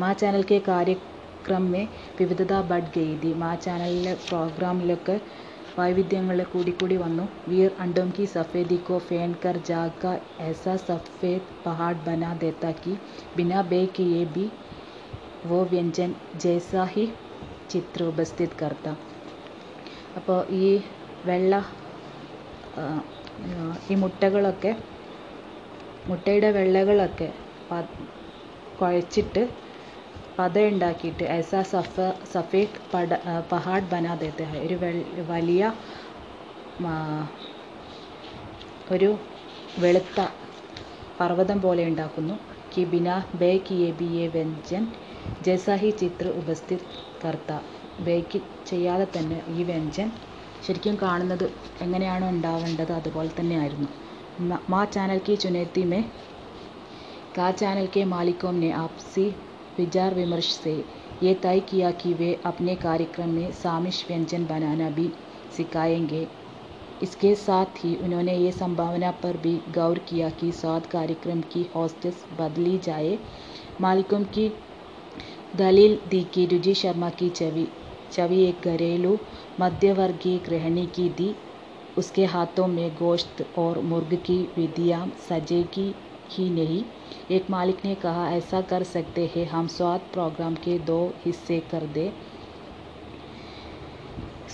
മാ ചാനലിലെ കാര്യക്രമേ വിവിധത ബഡ് ഗെയ്തി. മാ ചാനലിലെ പ്രോഗ്രാമിലൊക്കെ വൈവിധ്യങ്ങൾ കൂടിക്കൂടി വന്നു. വീർ അണ്ടോം കി സഫേദി കോ ഫേൻ കർ ജാഗ് കാ ഏസാ സഫേദ് പഹാഡ് ബനാ ദേത്താ കി ബിനാ ബേക്ക് കിയേ ബി വോ വ്യഞ്ജൻ ജൈസാ ഹി ചിത്ര ഉപസ്ഥിത് കർത്താ. അപ്പോൾ ഈ വെള്ള ഈ മുട്ടകളൊക്കെ മുട്ടയുടെ വെള്ളകളൊക്കെ കുഴച്ചിട്ട് പത ഉണ്ടാക്കിയിട്ട് ഏസാ സഫ സഫേദ് പട പഹാഡ് ബനാ ദേത്തെ ഹൈ. ഒരു വലിയ ഒരു വെളുത്ത പർവ്വതം പോലെ ഉണ്ടാക്കുന്നു. കി ബിനാ ബേക്ക് എ ബി എ വ്യഞ്ജൻ ജൈസാ ഹി ചിത്ര ഉപസ്ഥിത് കർത്ത. ബേക്ക് ചെയ്യാതെ തന്നെ ഈ വ്യഞ്ജൻ ശരിക്കും കാണുന്നത് എങ്ങനെയാണോ ഉണ്ടാവേണ്ടത് അതുപോലെ തന്നെയായിരുന്നു. മാ ചാനൽ കി ചുനേത്തി മേ കാ ചാനൽ കെ മാലിക്കോം നെ ആപ്സി विचार विमर्श से ये तय किया कि वे अपने कार्यक्रम में सामिश व्यंजन बनाना भी सिखाएंगे. इसके साथ ही उन्होंने ये संभावना पर भी गौर किया कि स्वाद कार्यक्रम की होस्टेस बदली जाए. मालिकों की दलील दी कि रुचि शर्मा की छवि छवि एक घरेलू मध्यवर्गीय गृहिणी की दी. उसके हाथों में गोश्त और मुर्ग की विधियाँ सजेगी ही नहीं। एक मालिक ने कहा, ऐसा कर सकते हैं, हम स्वाद प्रोग्राम के दो हिस्से कर दें,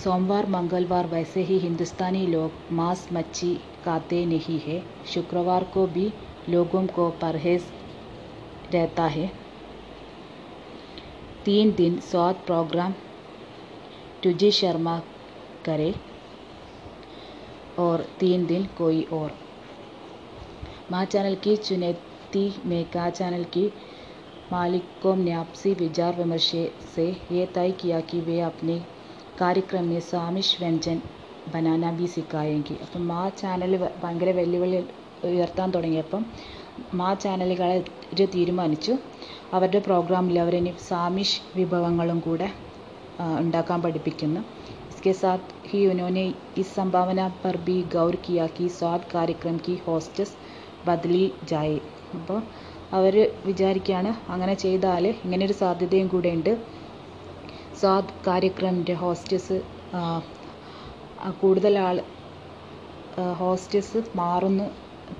सोमवार मंगलवार। वैसे ही हिंदुस्तानी लोग मांस मच्छी खाते नहीं है, शुक्रवार को भी लोगों को परहेज रहता है। तीन दिन स्वाद प्रोग्राम टुजी शर्मा करे और तीन दिन कोई और। माँ चैनल की चुनौती में का चैनल की मालिकों ने आपसी विचार विमर्श से यह तय किया कि वे अपने कार्यक्रम में सामिश व्यंजन बनाना भी सिखाएंगे। അപ്പം മാ ചാനൽ ഭയങ്കര വെല്ലുവിളി ഉയർത്താൻ തുടങ്ങിയപ്പം മാ ചാനലുകാരെ തീരുമാനിച്ചു അവരുടെ പ്രോഗ്രാമിൽ അവരിനി സാമിഷ് വിഭവങ്ങളും കൂടെ ഉണ്ടാക്കാൻ പഠിപ്പിക്കുന്നു। इसके साथ ही उन्होंने इस संभावना पर भी गौर किया कि स्वाद कार्यक्रम की होस्टस ബദലി ജായ്. അപ്പോൾ അവർ വിചാരിക്കുകയാണ് അങ്ങനെ ചെയ്താൽ ഇങ്ങനൊരു സാധ്യതയും കൂടെ ഉണ്ട്, സ്വാദ് കാര്യക്രമിൻ്റെ ഹോസ്റ്റസ് കൂടുതൽ ആൾ ഹോസ്റ്റസ് മാറുന്നു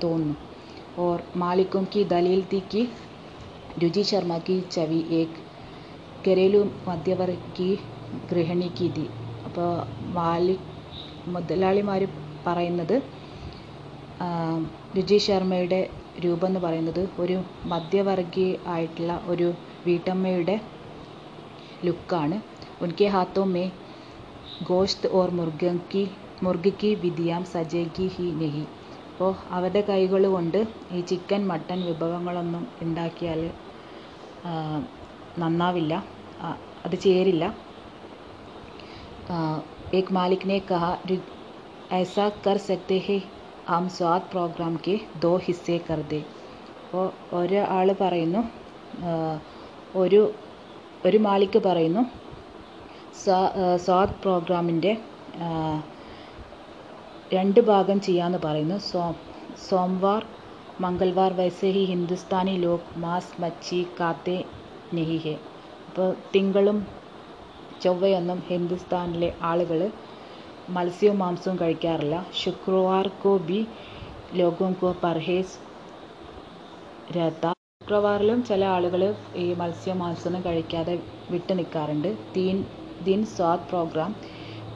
തോന്നുന്നു. ഓർ മാലിക്കും കി ദലീൽ തി കി രുചി ശർമ്മ കി ചവി ഏക് ഘരേലു മധ്യവർഗ കി ഗൃഹിണി കി തി. അപ്പോൾ മാലിക് മുതലാളിമാർ പറയുന്നത് രുചി ശർമ്മയുടെ രൂപം എന്ന് പറയുന്നത് ഒരു മധ്യവർഗീയ ആയിട്ടുള്ള ഒരു വീട്ടമ്മയുടെ ലുക്കാണ്. उनके हाथों में ഗോഷ്ത് ഓർ മുർഗി മുർഗിക്ക് വിധിയാം സജേഗി ഹി നെഹി. അപ്പോൾ അവരുടെ കൈകൾ കൊണ്ട് ഈ ചിക്കൻ മട്ടൻ വിഭവങ്ങളൊന്നും ഉണ്ടാക്കിയാൽ നന്നാവില്ല, അത് ചേരില്ല. ഏക് മാലിക് നെ കഹ ഐസാ കർ സക്തേ ഹെ हम स्वाद प्रोग्राम के दो हिस्से कर दें. അപ്പോൾ ഒരാൾ പറയുന്നു, ഒരു ഒരു മാലിക് പറയുന്നു സ്വാദ് പ്രോഗ്രാമിൻ്റെ രണ്ട് ഭാഗം ചെയ്യാമെന്ന് പറയുന്നു. സോ സോമവാർ മംഗൾവാർ വൈസേ ഹി ഹിന്ദുസ്ഥാനി ലോക് മാസ് മച്ചി കാത്തേ നെഹി ഹെ. അപ്പോൾ തിങ്കളും ചൊവ്വയൊന്നും ഹിന്ദുസ്ഥാനിലെ ആളുകൾ മത്സ്യവും മാംസവും കഴിക്കാറില്ല, शुक्रवार को भी लोगों को परहेज रहता. ശുക്രവാറിലും ചില ആളുകൾ ഈ മത്സ്യ മാംസമൊന്നും കഴിക്കാതെ വിട്ടു നിൽക്കാറുണ്ട്. तीन दिन स्वाद प्रोग्राम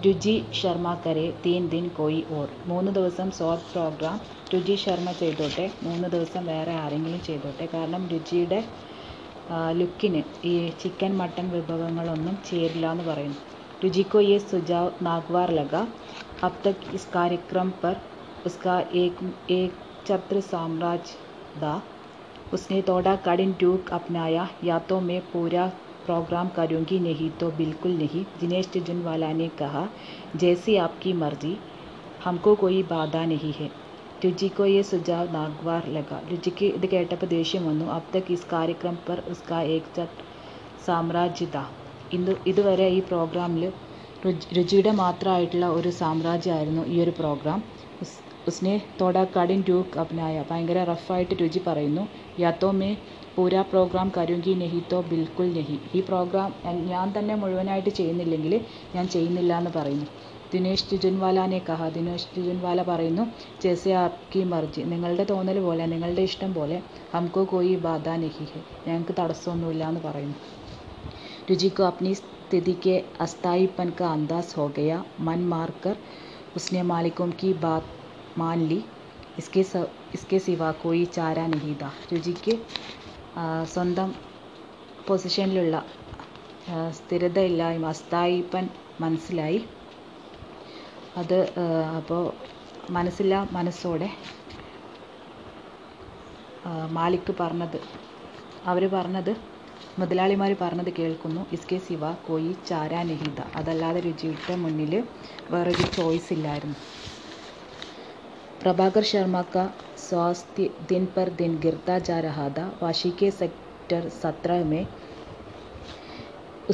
രുചി ശർമ്മ करे तीन दिन कोई और. മൂന്ന് ദിവസം സ്വാദ് പ്രോഗ്രാം രുചി ശർമ്മ ചെയ്തോട്ടെ, മൂന്ന് ദിവസം വേറെ ആരെങ്കിലും ചെയ്തോട്ടെ. കാരണം രുചിയുടെ ലുക്കിന് ഈ ചിക്കൻ മട്ടൻ വിഭവങ്ങളൊന്നും ചേരില്ല എന്ന് പറയുന്നു. രുചി को ये सुझाव नागवार लगा. अब तक इस कार्यक्रम पर उसका एक एक छत्र साम्राज्य था. उसने थोड़ा कठिन ट्यूक अपनाया, या तो मैं पूरा प्रोग्राम करूंगी नहीं तो बिल्कुल नहीं. दिनेश जुनवाला ने कहा, जैसी आपकी मर्जी, हमको कोई बाधा नहीं है. രുചി को ये सुझाव नागवार लगा. രുചിക്ക് ഇത് കേട്ടപ്പോൾ ദേഷ്യം വന്നു. अब तक इस कार्यक्रम पर उसका एक छत्र साम्राज्य था. ഇന്ന് ഇതുവരെ ഈ പ്രോഗ്രാമിൽ രുചിയുടെ മാത്രമായിട്ടുള്ള ഒരു സാമ്രാജ്യമായിരുന്നു ഈ ഒരു പ്രോഗ്രാം. ഉസ്നെ തോടാ കഠിൻ ട്യൂക്ക് അപ്നായ, ഭയങ്കര റഫായിട്ട് രുചി പറയുന്നു, യാതോ മേ പൂരാ പ്രോഗ്രാം കരുങ്കി നെഹി തോ ബിൽക്കുൽ നെഹി. ഈ പ്രോഗ്രാം ഞാൻ തന്നെ മുഴുവനായിട്ട് ചെയ്യുന്നില്ലെങ്കിൽ ഞാൻ ചെയ്യുന്നില്ല എന്ന് പറയുന്നു. ദിനേശ് ടിജുൻവാലാനെ കഹ, ദിനേശ് ടിജുൻവാല പറയുന്നു, ജേസെ ആപ്കി മർജി, നിങ്ങളുടെ തോന്നൽ പോലെ നിങ്ങളുടെ ഇഷ്ടം പോലെ, ഹംകോ കോയി ബാധ നെഹി ഹെ, ഞങ്ങൾക്ക് തടസ്സമൊന്നുമില്ല എന്ന് പറയുന്നു. രുചി को अपनी स्थिति के अस्थायीपन का अंदाज हो गया. मन मार कर उसने मालिकों की बात मान ली. इसके स, इसके सिवा कोई चारा नहीं था. രുചിക്ക് സ്വന്തം പൊസിഷനിലുള്ള സ്ഥിരതയില്ലായ്മ അസ്ഥായിപ്പൻ മനസ്സിലായി. അത് അപ്പോൾ മനസ്സില്ല മനസ്സോടെ മാലിക് പറഞ്ഞത് അവർ പറഞ്ഞത് മുതലാളിമാർ പറഞ്ഞത് കേൾക്കുന്നു. इसके सिवा कोई चारा नहीं था. അതല്ലാതെ രുചിയുടെ മുന്നിൽ വേറൊരു ചോയ്സ് ഇല്ലായിരുന്നു. പ്രഭാകർ ശർമ്മ का स्वास्थ्य दिन पर दिन गिरता जा रहा था. वाशी के सेक्टर सत्रह में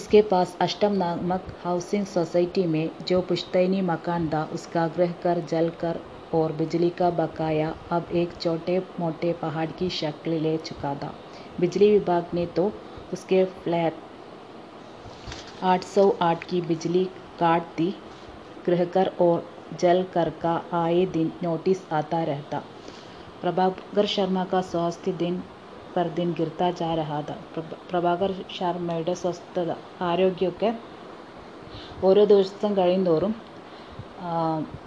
उसके पास अष्टम नामक हाउसिंग सोसाइटी में जो पुश्तैनी मकान था, उसका गृह कर जल कर और बिजली का बकाया अब एक छोटे मोटे पहाड़ की शक्ल ले चुका था. बिजली विभाग ने तो उसके फ्लैट आठ सौ आठ की बिजली काट दी. गृहकर और जल कर का आए दिन नोटिस आता रहता. प्रभाकर शर्मा का स्वास्थ्य दिन पर दिन गिरता जा रहा था. പ്രഭാകർ ശർമ്മയുടെ സ്വസ്ഥത ആരോഗ്യമൊക്കെ ഓരോ ദിവസം കഴിയുന്തോറും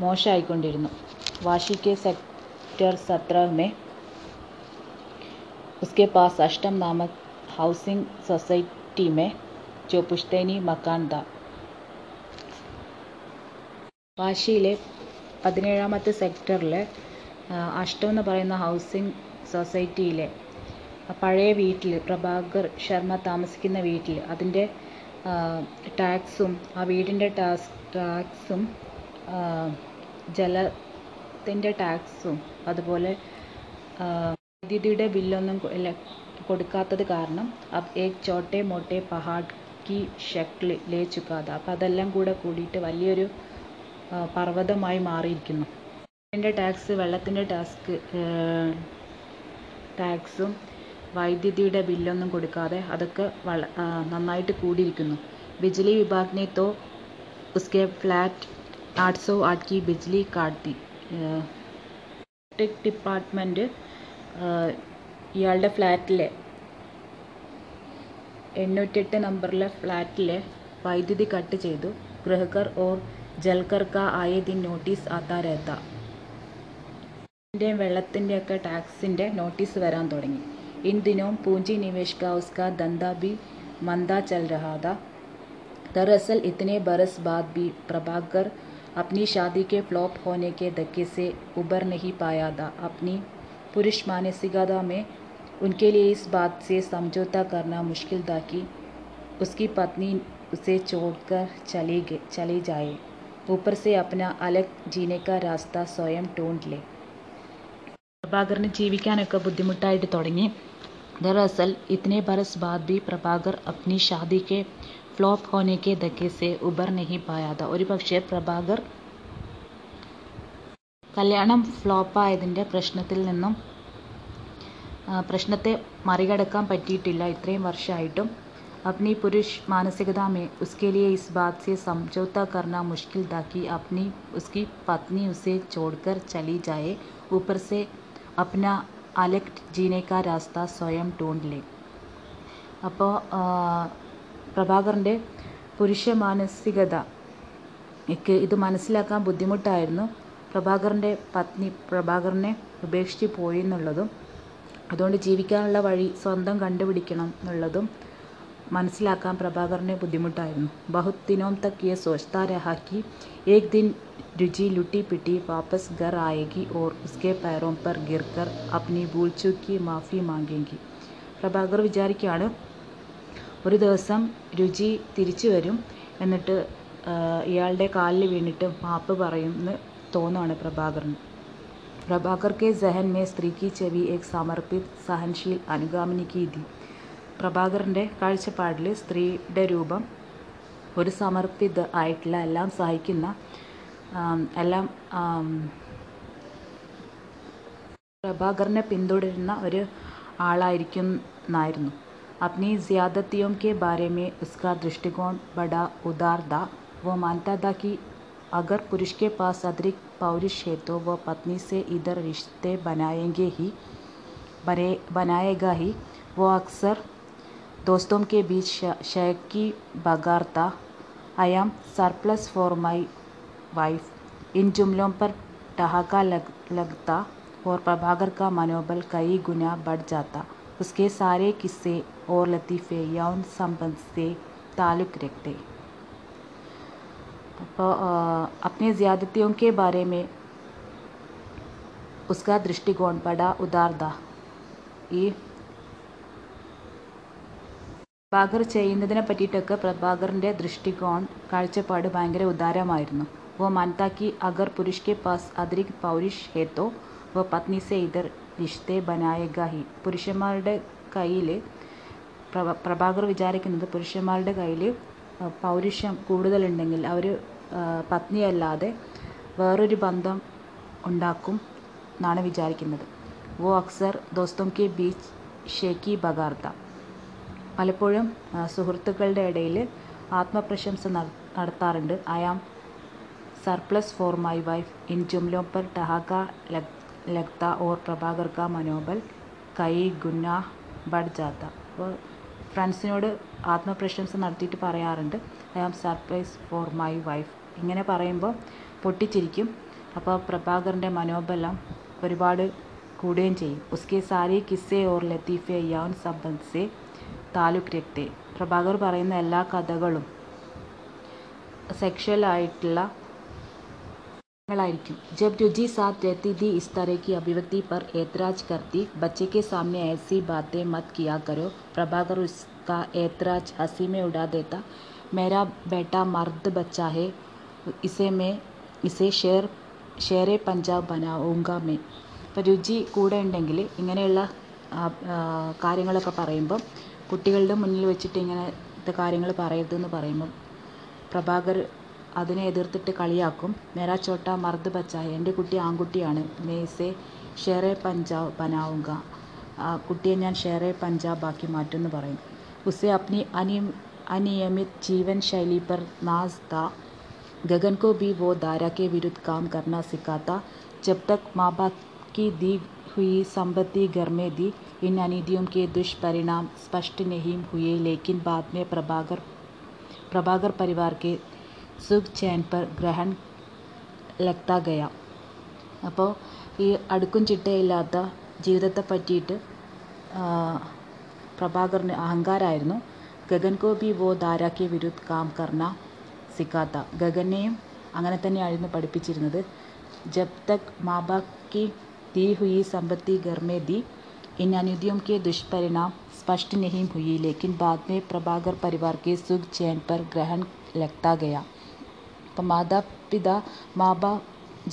മോശമായിക്കൊണ്ടിരുന്നു. वाशी के सेक्टर सत्रह में उसके पास अष्टम नामक हाउसिंग सोसाइटी में जो पुश्तैनी मकान था. വാശിയിലെ പതിനേഴാമത്തെ സെക്ടറിലെ അഷ്ടം എന്ന് പറയുന്ന ഹൗസിംഗ് സൊസൈറ്റിയിലെ പഴയ വീട്ടിൽ പ്രഭാകർ ശർമ്മ താമസിക്കുന്ന വീട്ടിൽ അതിൻ്റെ ടാക്സും ആ വീടിൻ്റെ ടാക്സ് ടാക്സും ജലത്തിൻ്റെ ടാക്സും അതുപോലെ വൈദ്യുതിയുടെ ബില്ലൊന്നും കൊടുക്കാത്തത് കാരണം ഏക് ചോട്ടേ മോട്ടേ പഹാഡ് കി ഷക്ൽ ലേ ചുക്കാത അപ്പം അതെല്ലാം കൂടെ കൂടിയിട്ട് വലിയൊരു പർവ്വതമായി മാറിയിരിക്കുന്നു. ഇതിൻ്റെ ടാക്സ് വെള്ളത്തിൻ്റെ ടാക്സ് ടാക്സും വൈദ്യുതിയുടെ ബില്ലൊന്നും കൊടുക്കാതെ അതൊക്കെ വള നന്നായിട്ട് കൂടിയിരിക്കുന്നു. ബിജ്ലി വിഭാഗിനെ തോ ഉസ്കെ ഫ്ലാറ്റ് आठ सौ आठ की बिजली काट दी. ഇലക്ട്രിക് ഡിപ്പാർട്ട്മെൻറ്റ് ഇയാളുടെ ഫ്ലാറ്റിലെ എണ്ണൂറ്റെട്ട് നമ്പറിലെ ഫ്ലാറ്റിലെ വൈദ്യുതി കട്ട് ചെയ്തു. ഗൃഹകർ ഓർ ജൽക്കർ കാ ആയേ ദിൻ നോട്ടീസ് ആതാ രഹതാ. വെള്ളത്തിൻ്റെയൊക്കെ ടാക്സിൻ്റെ നോട്ടീസ് വരാൻ തുടങ്ങി. इन दिनों पूंजी निवेश का उसका धंधा भी मंदा चल रहा था. दरअसल इतने बरस बाद भी प्रभाकर अपनी शादी के फ्लॉप होने के धक्के से उबर नहीं पाया था. अपनी पुरुष मानसिकता में उनके लिए इस बात से समझौता करना मुश्किल था कि उसकी पत्नी उसे छोड़कर चली गई चली जाए, ऊपर से अपना अलग जीने का रास्ता स्वयं ढूंढ ले. പ്രഭാകറിന് ജീവിക്കാനൊക്കെ ബുദ്ധിമുട്ടായിട്ട് തുടങ്ങി. दरअसल इतने बरस बाद भी പ്രഭാകർ अपनी शादी के फ्लॉप होने के धक्के से उबर नहीं पाया था. ഒരു പക്ഷേ പ്രഭാകർ കല്യാണം ഫ്ലോപ്പായതിൻ്റെ പ്രശ്നത്തിൽ നിന്നും പ്രശ്നത്തെ മറികടക്കാൻ പറ്റിയിട്ടില്ല. ഇത്രയും വർഷമായിട്ടും अपनी पुरुष मानसिकता में उसके लिए इस बात से समझौता करना मुश्किल था कि अपनी उसकी पत्नी उसे छोड़कर चली जाए, ऊपर से अपना अलग जीने का रास्ता സ്വയം ढूंढ ले. അപ്പോൾ പ്രഭാകറിൻ്റെ പുരുഷ മാനസികതയ്ക്ക് ഇത് മനസ്സിലാക്കാൻ ബുദ്ധിമുട്ടായിരുന്നു. പ്രഭാകറിൻ്റെ പത്നി പ്രഭാകറിനെ ഉപേക്ഷിച്ച് പോയി എന്നുള്ളതും അതുകൊണ്ട് ജീവിക്കാനുള്ള വഴി സ്വന്തം കണ്ടുപിടിക്കണം എന്നുള്ളതും മനസ്സിലാക്കാൻ പ്രഭാകറിന് ബുദ്ധിമുട്ടായിരുന്നു. ബഹുത് ദിനോം തക് യേ സോച്താ രഹാ കി ഏക് ദിൻ രുചി ലുട്ടി പിട്ടി വാപ്പസ് ഘർ ആയേഗി ഓർ ഉസ്കെ പൈറോം പർ ഗിർക്കർ അപ്നി ഭൂൽ ചുക്കി മാഫി മാംഗേങ്കി. പ്രഭാകർ വിചാരിക്കുകയാണ് ഒരു ദിവസം രുചി തിരിച്ചു വരും, എന്നിട്ട് ഇയാളുടെ കാലിൽ വീണിട്ട് മാപ്പ് പറയും എന്ന് തോന്നുകയാണ് പ്രഭാകറിന്. പ്രഭാകർക്ക് ജഹൻ മേ സ്ത്രീക്ക് ചെവി ഏക് സമർപ്പിത് സഹൻശീൽ അനുഗാമിനിക്ക് ഇതി. പ്രഭാകറിൻ്റെ കാഴ്ചപ്പാടിൽ സ്ത്രീയുടെ രൂപം ഒരു സമർപ്പിത ആയിട്ടുള്ള എല്ലാം സഹിക്കുന്ന എല്ലാം പ്രഭാകറിനെ പിന്തുടരുന്ന ഒരു ആളായിരിക്കും എന്നായിരുന്നു. अपनी ज़्यादतियों के बारे में उसका दृष्टिकोण बड़ा उदार था. वो मानता था कि अगर पुरुष के पास अतिरिक्त पौरुष है तो वह पत्नी से इधर रिश्ते बनाएंगे ही बने बनाएगा ही. वो अक्सर दोस्तों के बीच शय की बगारता I am surplus for my wife. इन जुमलों पर ठहाका लग लगता और प्रभाकर का मनोबल कई गुना बढ़ जाता. उसके सारे किस्से और लतीफ़े यौन संबंध से ताल्लुक़ रखते. अपने ज़्यादतियों के बारे में उसका दृष्टिकोण बड़ा उदार था. ഈ പ്രഭാകർ ചെയ്യുന്നതിനെ പറ്റിയിട്ടൊക്കെ പ്രഭാകറിൻ്റെ ദൃഷ്ടികോൺ കാഴ്ചപ്പാട് ഭയങ്കര ഉദാരമായിരുന്നു. വോ മാനതാ കി അഗർ പുരുഷ് കെ പാസ് അതിരിക്ത് പൗരുഷ് ഹേ തോ വോ പത്നി സേ ഇധർ റിഷ്തെ ബനായേഗാ ഹി. പുരുഷന്മാരുടെ കയ്യിൽ പ്രഭാകർ വിചാരിക്കുന്നത് പുരുഷന്മാരുടെ കയ്യിൽ പൗരുഷം കൂടുതലുണ്ടെങ്കിൽ അവർ പത്നിയല്ലാതെ വേറൊരു ബന്ധം ഉണ്ടാക്കും എന്നാണ് വിചാരിക്കുന്നത്. വോ അക്സർ ദോസ്തോം കെ ബീച്ച് ഷേക്കി ബഗാർത്ത. പലപ്പോഴും സുഹൃത്തുക്കളുടെ ഇടയിൽ ആത്മപ്രശംസ നടത്താറുണ്ട്. I am surplus for my wife. ഇൻ ജുംലോം പർ ടഹാക്ക लगता और പ്രഭാകർ का मनोबल कई गुना बढ़ जाता। അപ്പോൾ ഫ്രാൻസിനോട് ആത്മപ്രശംസ നടത്തിയിട്ട് പറയാറുണ്ട്, I am surprise for my wife. ഇങ്ങനെ പറയുമ്പോൾ പൊട്ടിച്ചിരിക്കും. അപ്പോൾ പ്രഭാകറിൻ്റെ മനോബലം ഒരുപാട് കൂടുകയും ചെയ്യും. उसके सारे किस्से और लतीफ़े यौन संबंध से താലൂക്ക് രക്തേ, പ്രഭാകർ പറയുന്ന എല്ലാ കഥകളും സെക്ഷൽ ആയിട്ടുള്ള ായിരിക്കും. जब रुचि साथ रहती थी इस तरह की अभिव्यक्ति पर ऐतराज करती, बच्चे के सामने ऐसी बातें मत किया करो. प्रभाकर उसका ऐतराज हंसी में उड़ा देता. मेरा बेटा मर्द बच्चा है, इसे मैं इसे शेर शेरे पंजाब बनाऊंगा मैं. അപ്പോൾ രുചി കൂടെ ഉണ്ടെങ്കിൽ ഇങ്ങനെയുള്ള കാര്യങ്ങളൊക്കെ പറയുമ്പം കുട്ടികളുടെ മുന്നിൽ വെച്ചിട്ട് ഇങ്ങനത്തെ കാര്യങ്ങൾ പറയരുതെന്ന് പറയുമ്പം പ്രഭാകർ അതിനെ എതിർത്തിട്ട് കളിയാക്കും. മേരാ ചോട്ടാ മർദ് ബച്ചായ, എൻ്റെ കുട്ടി ആൺകുട്ടിയാണ്. മേസെ ഷെറെ പഞ്ചാബ് ബനാവുക, കുട്ടിയെ ഞാൻ ഷെറെ പഞ്ചാബ് ആക്കി മാറ്റുമെന്ന് പറയും. ഉസെ അപ്നി അനിയ അനിയമിത് ജീവൻ ശൈലി പർ നാസ് താ, ഗഗൻ കോ ബി വോ ദാരാ കെ വിരുദ്ധ കാം കർണ സിക്കാത്ത. ജബ് തക് മാ ബാപ് की दी हुई संपत्ति घर में दी. इन अनिधियों के दुष्परिणाम स्पष्ट नहीं हुए, लेकिन बाद में प्रभाकर प्रभाकर परिवार के सुख चैन पर ग्रहण लगता गया. അപ്പോൾ ഈ അടുക്കും ചിട്ടയില്ലാത്ത ജീവിതത്തെ പറ്റിയിട്ട് പ്രഭാകറിന് അഹങ്കാരമായിരുന്നു. ഗഗൻ കോ ബി വോ ദാരാക്ക് വിരുദ്ധ കാം കർണ സിക്കാത്ത, ഗഗനെയും അങ്ങനെ തന്നെയായിരുന്നു പഠിപ്പിച്ചിരുന്നത്. ജബ് തക് മാ ബാക്കി दी हुई संपत्ति घर में दी. इन अनुदियों के दुष्परिणाम स्पष्ट नहीं हुई, लेकिन बाद में प्रभाकर परिवार के सुख चैन पर ग्रहण लगता गया. അപ്പോൾ മാതാപിതാ മാബാ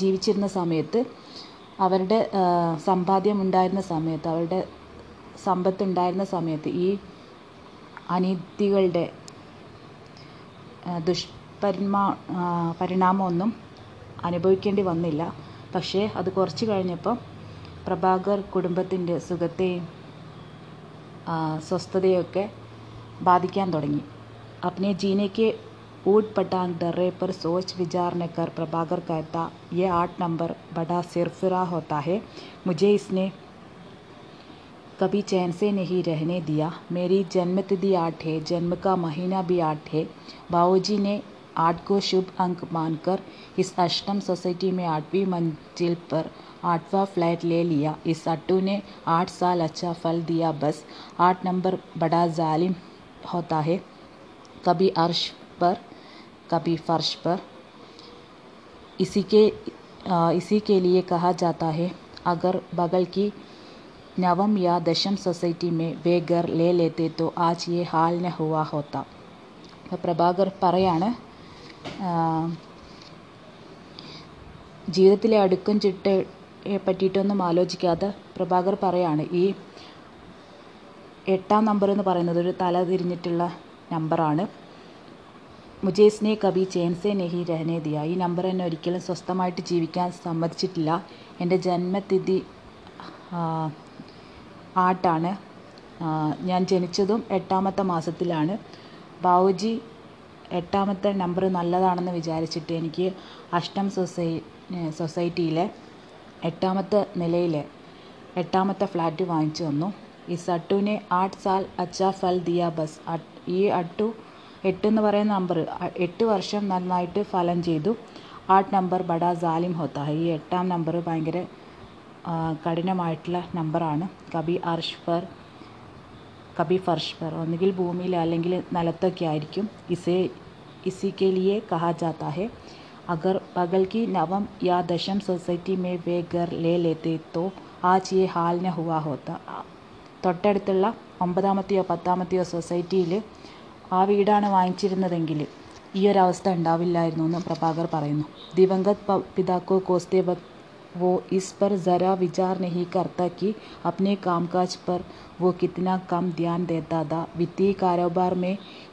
ജീവിച്ചിരുന്ന സമയത്ത് അവരുടെ സമ്പാദ്യം ഉണ്ടായിരുന്ന സമയത്ത് അവരുടെ സമ്പത്ത് ഉണ്ടായിരുന്ന സമയത്ത് ഈ അനീതികളുടെ ദുഷ്പരിമാ പരിണാമമൊന്നും അനുഭവിക്കേണ്ടി വന്നില്ല. പക്ഷേ അത് കുറച്ച് കഴിഞ്ഞപ്പോൾ പ്രഭാകർ കുടുംബത്തിൻ്റെ സുഖത്തെയും സ്വസ്ഥതയൊക്കെ ബാധിക്കാൻ തുടങ്ങി. അപ്നെ ജീനയ്ക്ക് ഊട് പട്ടാങ് ദർറെ പർ സോച്ച് വിചാർന കർ പ്രഭാകർ കഹത്താ, യേ ആട്ട് നമ്പർ ബഡാ സിർഫിറാ ഹോത്താ ഹെ, മുജെ ഇസ്നെ കഭി ചൈൻസെ നഹി രഹനെ ദിയാ. മേരി ജന്മതിഥി ആട്ട് ഹെ, ജന്മ കാ മഹീന ബി ആട്ട് ഹെ. ബാവോജി നെ आठ को शुभ अंक मानकर इस अष्टम सोसाइटी में आठवीं मंजिल पर आठवां फ्लैट ले लिया. इस अट्टू ने आठ साल अच्छा फल दिया, बस आठ नंबर बड़ा जालिम होता है, कभी अर्श पर कभी फर्श पर. इसी के इसी के लिए कहा जाता है अगर बगल की नवम या दशम सोसाइटी में वे घर ले लेते तो आज ये हाल न हुआ होता. പ്രഭാകർ പറയാണ്, ജീവിതത്തിലെ അടുക്കും ചിട്ടയെ പറ്റിയിട്ടൊന്നും ആലോചിക്കാതെ പ്രഭാകർ പറയാണ്, ഈ എട്ടാം നമ്പർ എന്ന് പറയുന്നത് ഒരു തല തിരിഞ്ഞിട്ടുള്ള നമ്പറാണ്. മുജേസിനെ കബി ചേൻസെ നെഹി രഹനെ ദിയ, ഈ നമ്പർ എന്നെ ഒരിക്കലും സ്വസ്ഥമായിട്ട് ജീവിക്കാൻ സമ്മതിച്ചിട്ടില്ല. എൻ്റെ ജന്മതിഥി ആട്ടാണ്, ഞാൻ ജനിച്ചതും എട്ടാമത്തെ മാസത്തിലാണ്. ബാവുജി എട്ടാമത്തെ നമ്പർ നല്ലതാണെന്ന് വിചാരിച്ചിട്ട് എനിക്ക് അഷ്ടം സൊസൈ സൊസൈറ്റിയിലെ എട്ടാമത്തെ നിലയിലെ എട്ടാമത്തെ ഫ്ലാറ്റ് വാങ്ങിച്ചു തന്നു. ഈ സട്ടുവിനെ ആട്ട് സാൽ അച്ചാ ഫൽ ദിയ ബസ്, ഈ അട്ടു എട്ട് എന്ന് പറയുന്ന നമ്പർ എട്ട് വർഷം നന്നായിട്ട് ഫലം ചെയ്തു. ആട്ട് നമ്പർ ബഡാ സാലിം ഹോത്താ, ഈ എട്ടാം നമ്പർ ഭയങ്കര കഠിനമായിട്ടുള്ള നമ്പറാണ്. കബി അർഷ് ഫർ കബി ഫർഷ് പർ, ഒന്നുകിൽ ഭൂമിയിൽ അല്ലെങ്കിൽ നിലത്തൊക്കെ ആയിരിക്കും. ഇസേ ഇസിക്ക് ലിയേ കഹാ ജാത്താ ഹെ അഗർ ബഗൽ കി നവം യാ ദശം സൊസൈറ്റി മേ വേ ഘർ ലേ ലേത്തെ തോ ആജ് യേ ഹാൽ ന ഹുവാ ഹോത്താ. തൊട്ടടുത്തുള്ള ഒമ്പതാമത്തെയോ പത്താമത്തെയോ സൊസൈറ്റിയിൽ ആ വീടാണ് വാങ്ങിച്ചിരുന്നതെങ്കിൽ ഈ ഒരവസ്ഥ ഉണ്ടാവില്ലായിരുന്നു എന്ന് പ്രഭാകർ പറയുന്നു. ദിവംഗത് പിതാക്കോ കോസ്തേ വക്ത് वो इस पर ज़रा विचार नहीं करता कि अपने कामकाज पर वो कितना कम ध्यान देता था. वित्तीय कारोबार में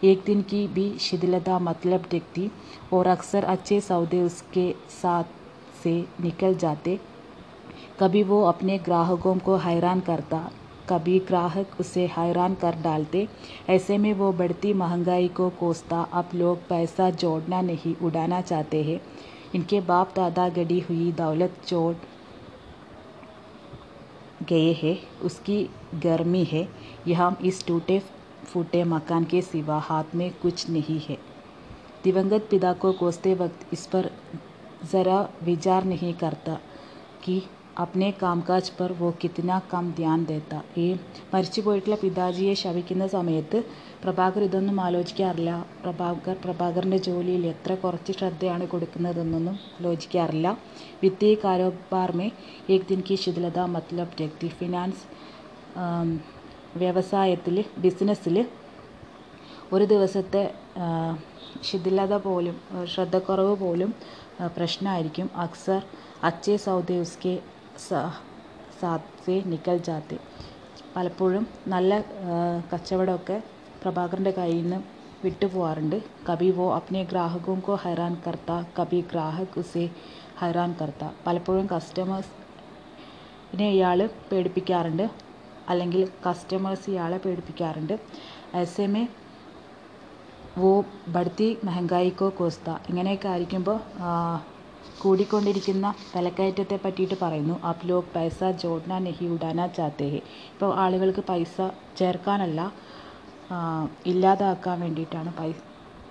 एक दिन की भी शिथिलता मतलब दिखती और अक्सर अच्छे सौदे उसके साथ से निकल जाते. कभी वो अपने ग्राहकों को हैरान करता, कभी ग्राहक उसे हैरान कर डालते. ऐसे में वो बढ़ती महंगाई को कोसता. अब लोग पैसा जोड़ना नहीं उड़ाना चाहते हैं. इनके बाप दादा गड़ी हुई दौलत जोड़ गए हैं उसकी गर्मी है। यहाँ इस टूटे फूटे मकान के सिवा हाथ में कुछ नहीं है। दिवंगत पिता को कोसते वक्त इस पर ज़रा विचार नहीं करता कि अपने कामकाज पर वो कितना कम ध्यान देता। ഈ മരിച്ചു പോയിട്ടുള്ള പിതാജിയെ ശവിക്കുന്ന സമയത്ത് പ്രഭാകർ ഇതൊന്നും ആലോചിക്കാറില്ല। പ്രഭാകർ പ്രഭാകറിൻ്റെ ജോലിയിൽ എത്ര കുറച്ച് ശ്രദ്ധയാണ് കൊടുക്കുന്നതെന്നൊന്നും ആലോചിക്കാറില്ല। വിത്തീയ കാരോബാർമേ ഏക് ദിൻ കി ശിഥിലത മത്ലബ് രക്തി ഫിനാൻസ് വ്യവസായത്തിൽ ബിസിനസ്സിൽ ഒരു ദിവസത്തെ ശിഥിലത പോലും ശ്രദ്ധക്കുറവ് പോലും പ്രശ്നമായിരിക്കും। അക്സർ അച്ഛേ സൗദേ ഉസ്കെ സാത്ത് നിക്കൽ ജാത്തെ. പലപ്പോഴും നല്ല കച്ചവടമൊക്കെ പ്രഭാകറിൻ്റെ കയ്യിൽ നിന്ന് വിട്ടുപോകാറുണ്ട്. കബി വോ അപ്നെ ഗ്രാഹകോ കോ ഹൈറാൻ കർത്താ കബി ഗ്രാഹക് ഉസെ ഹൈറാൻ കർത്താ. പലപ്പോഴും കസ്റ്റമേഴ്സിനെ ഇയാൾ പേടിപ്പിക്കാറുണ്ട്, അല്ലെങ്കിൽ കസ്റ്റമേഴ്സ് ഇയാളെ പേടിപ്പിക്കാറുണ്ട്. ऐसे में वो बढ़ती महंगाई को कोसता. ഇങ്ങനെയൊക്കെ ആയിരിക്കുമ്പോൾ കൂടിക്കൊണ്ടിരിക്കുന്ന വിലക്കയറ്റത്തെ പറ്റിയിട്ട് പറയുന്നു. आप लोग पैसा जोड़ना नहीं उड़ाना चाहते हैं. ഇപ്പോൾ ആളുകൾക്ക് പൈസ ചേർക്കാനല്ല ഇല്ലാതാക്കാൻ വേണ്ടിയിട്ടാണ് പൈ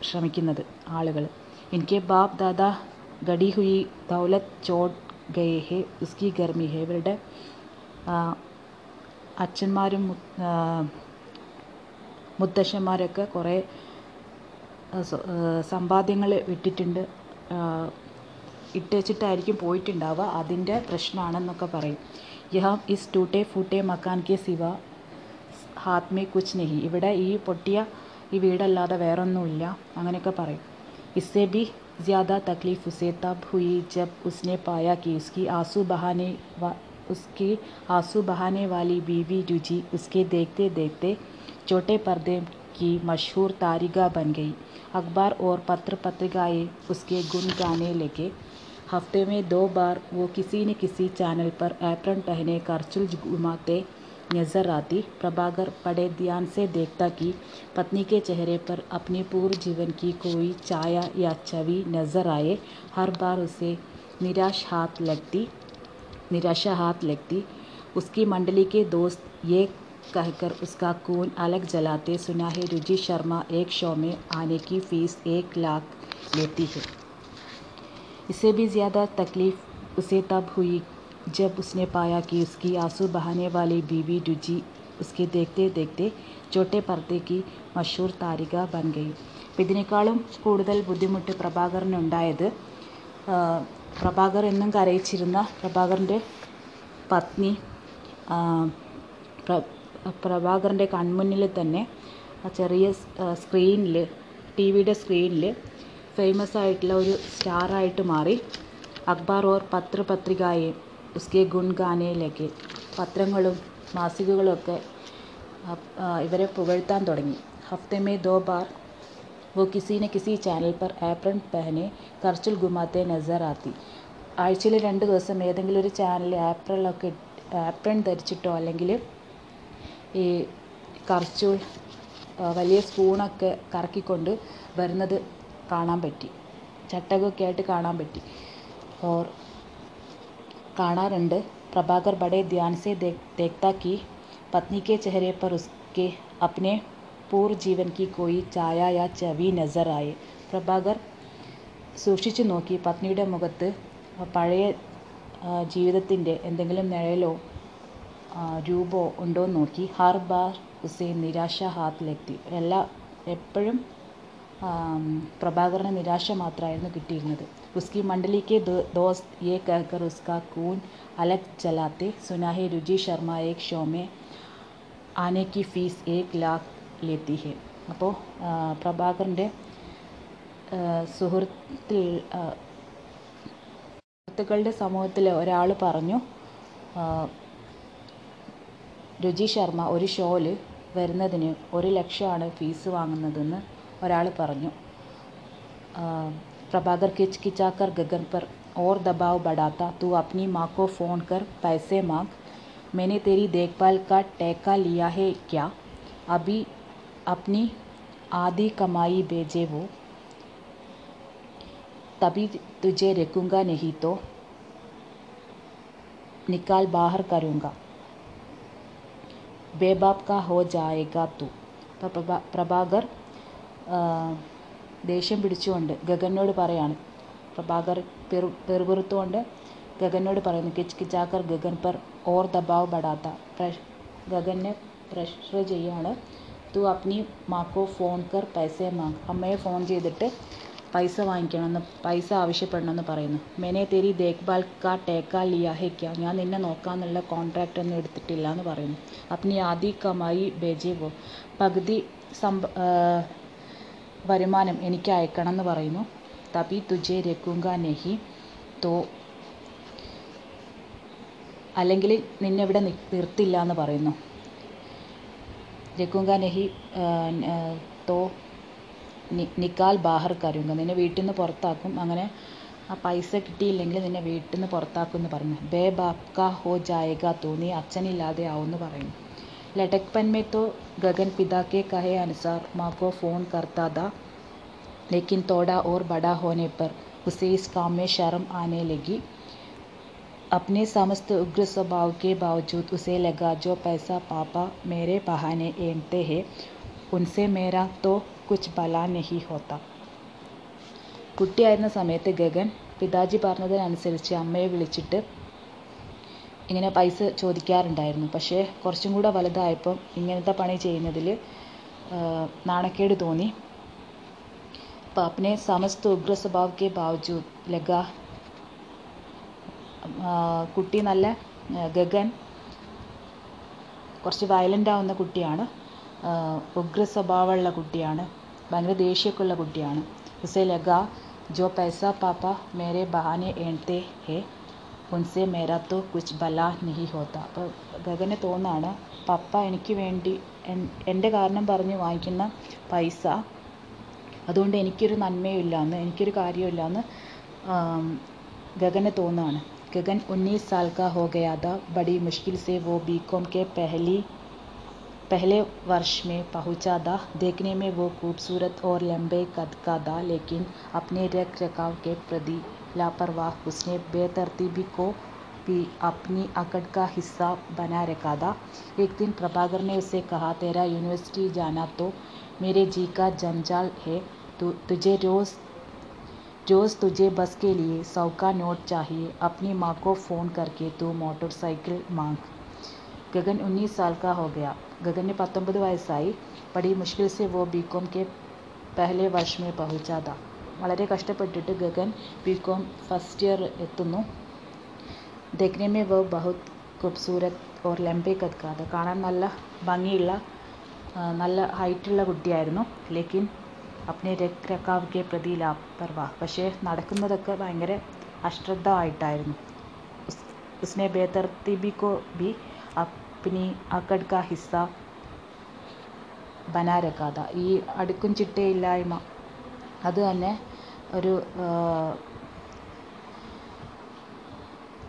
ശ്രമിക്കുന്നത് ആളുകൾ. इनके बाप दादा गड़ी हुई दौलत छोड़ गए है उसकी गर्मी है. ഇവരുടെ അച്ഛന്മാരും മുത്തശ്ശന്മാരൊക്കെ കുറേ സമ്പാദ്യങ്ങൾ വിട്ടിട്ടുണ്ട്, ഇട്ടുവെച്ചിട്ടായിരിക്കും പോയിട്ടുണ്ടാവുക, അതിൻ്റെ പ്രശ്നമാണെന്നൊക്കെ പറയും. യഹാ ഇസ് ടൂട്ടേ ഫൂട്ടേ മക്കാൻ കെ സിവ ഹാത്മേ കുച്ച് നെഹി. ഇവിടെ ഈ പൊട്ടിയ ഈ വീടല്ലാതെ വേറൊന്നുമില്ല അങ്ങനെയൊക്കെ പറയും. ഇസ്സേ ബി ജ്യാദാ തക്ലീഫ് ഉസേ തബ് ഹുയി ജബ് ഉസ്നെ പായ കി ഉസ്കി ആസു ബഹാനെ उसकी आंसू बहाने वाली बीवी रुचि उसके देखते देखते छोटे पर्दे की मशहूर तारिका बन गई. अखबार और पत्र पत्रिकाएँ उसके गुण गाने लगे. हफ्ते में दो बार वो किसी न किसी चैनल पर एप्रन पहने करचुल घुमाते नजर आती. प्रभाकर बड़े ध्यान से देखता कि पत्नी के चेहरे पर अपने पूर्व जीवन की कोई छाया या छवि नजर आए. हर बार उसे निराश हाथ लगती निराशा हाथ लगती. उसकी मंडली के दोस्त ये कहकर उसका खून अलग जलाते सुना है. रुचि शर्मा एक शो में आने की फीस एक लाख लेती है. इससे भी ज़्यादा तकलीफ़ उसे तब हुई जब उसने पाया कि उसकी आंसू बहाने वाली बीवी रुचि उसके देखते देखते छोटे पर्दे की मशहूर तारिका बन गई. ഇതിനേക്കാളും കൂടുതൽ ബുദ്ധിമുട്ട് പ്രഭാകറിനുണ്ടായത് പ്രഭാകർ എന്നും കരയിച്ചിരുന്ന പ്രഭാകറിൻ്റെ പത്നി പ്രഭാകറിൻ്റെ കൺമുന്നിൽ തന്നെ ചെറിയ സ്ക്രീനിൽ ടി വിയുടെ സ്ക്രീനിൽ ഫേമസ് ആയിട്ടുള്ള ഒരു സ്റ്റാറായിട്ട് മാറി. അഖ്ബാർ ഓർ പത്ര പത്രികായെ ഉസ്കെ ഗുൺ ഗാനയിലേക്ക് പത്രങ്ങളും മാസികകളുമൊക്കെ ഇവരെ പുകഴ്ത്താൻ തുടങ്ങി. ഹഫ്തെ മേ ദോ ബാർ वो किसी न किसी चैनल पर एप्रन पहने करचुल घुमाते नजर आती. ആഴ്ചയിൽ രണ്ട് ദിവസം ഏതെങ്കിലും ഒരു ചാനൽ ആപ്രലൊക്കെ ആപ്രൺ ധരിച്ചിട്ടോ അല്ലെങ്കിൽ ഈ കർച്ചൂൾ വലിയ സ്പൂണൊക്കെ കറക്കിക്കൊണ്ട് വരുന്നത് കാണാൻ പറ്റി, ചട്ടകമൊക്കെ ആയിട്ട് കാണാൻ പറ്റി ഓർ കാണാറുണ്ട്. പ്രഭാകർ ബഡേ ധ്യാൻ സെ ദേഖ്താ കി പത്നി കെ ചെഹരെ പർ ഉസ്കെ അപ്നെ പൂർവ്വ ജീവൻ കി കോയി ചായ യാ ചവി നസർ ആയി. പ്രഭാകർ സൂക്ഷിച്ചു നോക്കി, പത്നിയുടെ മുഖത്ത് പഴയ ജീവിതത്തിൻ്റെ എന്തെങ്കിലും നിഴലോ രൂപോ ഉണ്ടോ നോക്കി. ഹർ ബാർ ഉസേ നിരാശ ഹാത്തിലെത്തി. എല്ലാ എപ്പോഴും പ്രഭാകറിന് നിരാശ മാത്രമായിരുന്നു കിട്ടിയിരുന്നത്. ഉസ്കി മണ്ഡലിക്ക് ദോസ്ത് യേ കഹക്കർ ഉസ്കാ കൂൻ അലക് ജലാത്തെ സുനാഹെ രുചി ശർമ്മ ഏക് ഷോമേ ആനെ കി ഫീസ് ഏക് ലാഖ് लेती है. അപ്പോൾ പ്രഭാകറിൻ്റെ സുഹൃത്തിൽ സുഹൃത്തുക്കളുടെ സമൂഹത്തിൽ ഒരാൾ പറഞ്ഞു, രുചി ശർമ്മ ഒരു ഷോയിൽ വരുന്നതിന് ഒരു ലക്ഷമാണ് ഫീസ് വാങ്ങുന്നതെന്ന് ഒരാൾ പറഞ്ഞു. പ്രഭാകർ കിച്ച് കിച്ചാക്കർ ഗഗൻ പർ ഓർ ദബാവ് ബഡാത്ത തൂ അപ്നി മാക്കോ ഫോൺ കർ പൈസേ മാങ് മേനെ തേരി ദേഖ്ഭാൽ കാ ടേക്കാ ലിയാ ഹേ ക്യാ അബി अपनी आधी कमाई भेजे वो तभी तुझे रखूँगा नहीं तो निकाल बाहर करूँगा. बेबाप का हो जाएगा तू പ്രഭാകർ ദേഷ്യം പിടിച്ചുകൊണ്ട് ഗഗനോട് പറയാണ്. പ്രഭാകർ പെറുപെറുത്തുകൊണ്ട് ഗഗനോട് പറയുന്നു, കിച്ച് കിച്ചാക്കർ ഗഗൻ പർ ഓർ ദബാവ് ബടാത്ത, ഗഗനെ പ്രഷർ ചെയ്യാണ്. തൂ അപ്നി മാക്കോ ഫോൺ കർ പൈസ മാങ്, അമ്മയെ ഫോൺ ചെയ്തിട്ട് പൈസ വാങ്ങിക്കണമെന്ന് പൈസ ആവശ്യപ്പെടണമെന്ന് പറയുന്നു. മെനെ തേരി ദേഖ്ഭാൽ കാ ടേക്കാ ലിയാ ഹെ ക്യാ, ഞാൻ നിന്നെ നോക്കാമെന്നുള്ള കോൺട്രാക്റ്റ് ഒന്നും എടുത്തിട്ടില്ല എന്ന് പറയുന്നു. അപ്നി ആദി കമായി ബേജേവോ, പകുതി സമ്പ വരുമാനം എനിക്ക് അയക്കണം എന്ന് പറയുന്നു. തബി തുജെ രക്കുങ്ക നെഹി തോ, അല്ലെങ്കിൽ നിന്നെ ഇവിടെ നിർത്തില്ല എന്ന് പറയുന്നു. രക്കുങ്ക നെഹി തോ നിക്കാൽ ബാഹർ കരുങ്ക, നിന്നെ വീട്ടിൽ നിന്ന് പുറത്താക്കും, അങ്ങനെ ആ പൈസ കിട്ടിയില്ലെങ്കിൽ നിന്നെ വീട്ടിൽ നിന്ന് പുറത്താക്കും എന്ന് പറഞ്ഞു. ബേ ബാപ്ക ഹോ ജായക തോ, നീ അച്ഛനില്ലാതെ ആവും എന്ന് പറയുന്നു. लटकपन में तो गगन पिता के कहे अनुसार माँ को फ़ोन करता था, लेकिन थोड़ा और बड़ा होने पर उसे इस काम में शर्म आने लगी. अपने समस्त उग्र स्वभाव के बावजूद उसे लगा जो पैसा पापा मेरे बहाने ऐंठते हैं उनसे मेरा तो कुछ भला नहीं होता. കുട്ടിയായിരുന്ന സമയത്ത് ഗഗൻ പിതാജി പറഞ്ഞതിനനുസരിച്ച് അമ്മയെ വിളിച്ചിട്ട് ഇങ്ങനെ പൈസ ചോദിക്കാറുണ്ടായിരുന്നു. പക്ഷേ കുറച്ചും കൂടെ വലുതായപ്പം ഇങ്ങനത്തെ പണി ചെയ്യുന്നതിൽ നാണക്കേട് തോന്നി. പാപ്പനെ സമസ്ത ഉഗ്ര സ്വഭാവക്ക് ബാവജൂദ് ലഗ, കുട്ടി നല്ല ഗഗൻ കുറച്ച് വയലൻ്റ് ആവുന്ന കുട്ടിയാണ്, ഉഗ്ര സ്വഭാവമുള്ള കുട്ടിയാണ്, ഭയങ്കര ദേഷ്യമൊക്കെ ഉള്ള കുട്ടിയാണ്. ഉസേ ലഗ ജോ പൈസ പാപ്പ മേരെ ബഹാനെ ഏൺത്തെ ഹേ ഉൻസെ മേരാ തോ കുച്ച് ബല നഹി ഹോത്ത. അപ്പോൾ ഗഗന് തോന്നാണ് പപ്പ എനിക്ക് വേണ്ടി എൻ്റെ കാരണം പറഞ്ഞ് വാങ്ങിക്കുന്ന പൈസ അതുകൊണ്ട് എനിക്കൊരു നന്മയില്ല എന്ന്, എനിക്കൊരു കാര്യമില്ല എന്ന് ഗഗന് തോന്നാണ്. ഗഗൻ उन्नीस साल का हो गया था. बड़ी मुश्किल से वो बीकॉम के पहली पहले वर्ष में पहुँचा था. देखने में वो खूबसूरत और लंबे कद का था, लेकिन अपने रख रखाव के प्रति लापरवाह उसने बेतरतीबी को भी अपनी अकड़ का हिस्सा बना रखा था. एक दिन प्रभाकर ने उसे कहा, तेरा यूनिवर्सिटी जाना तो मेरे जी का जंजाल है, तु, तुझे रोज़ रोज़ तुझे बस के लिए सौ का नोट चाहिए, अपनी माँ को फ़ोन करके तू मोटरसाइकिल मांग. गगन उन्नीस साल का हो गया. गगन ने पत्तोंबद वयस्साई. बड़ी मुश्किल से वो बी कॉम के पहले वर्ष में पहुँचा था. വളരെ കഷ്ടപ്പെട്ടിട്ട് ഗഗൻ ബികോം ഫസ്റ്റ് ഇയർ എത്തുന്നു. ദക്നമേ വോ ബഹുത് ഖൂബ്സൂരത് ഓർ ലംബേ കദ് കാ, കാണാൻ നല്ല ഭംഗിയുള്ള നല്ല ഹൈറ്റുള്ള കുട്ടിയായിരുന്നു. ലേക്കിൻ അപ്നെ രഖ് രഖാവ് കെ പ്രതി ലാപർവാഹ്, പക്ഷേ നടക്കുന്നതൊക്കെ ഭയങ്കര അശ്രദ്ധ ആയിട്ടായിരുന്നു. ഉസ്നെ ബേതർത്തിബി കോ ബി അപ്നി അക്കഡ് കാ ഹിസ്സ ബനാ രഖാ താ. ഈ അടുക്കും ചിട്ടയില്ലായ്മ അത് തന്നെ ഒരു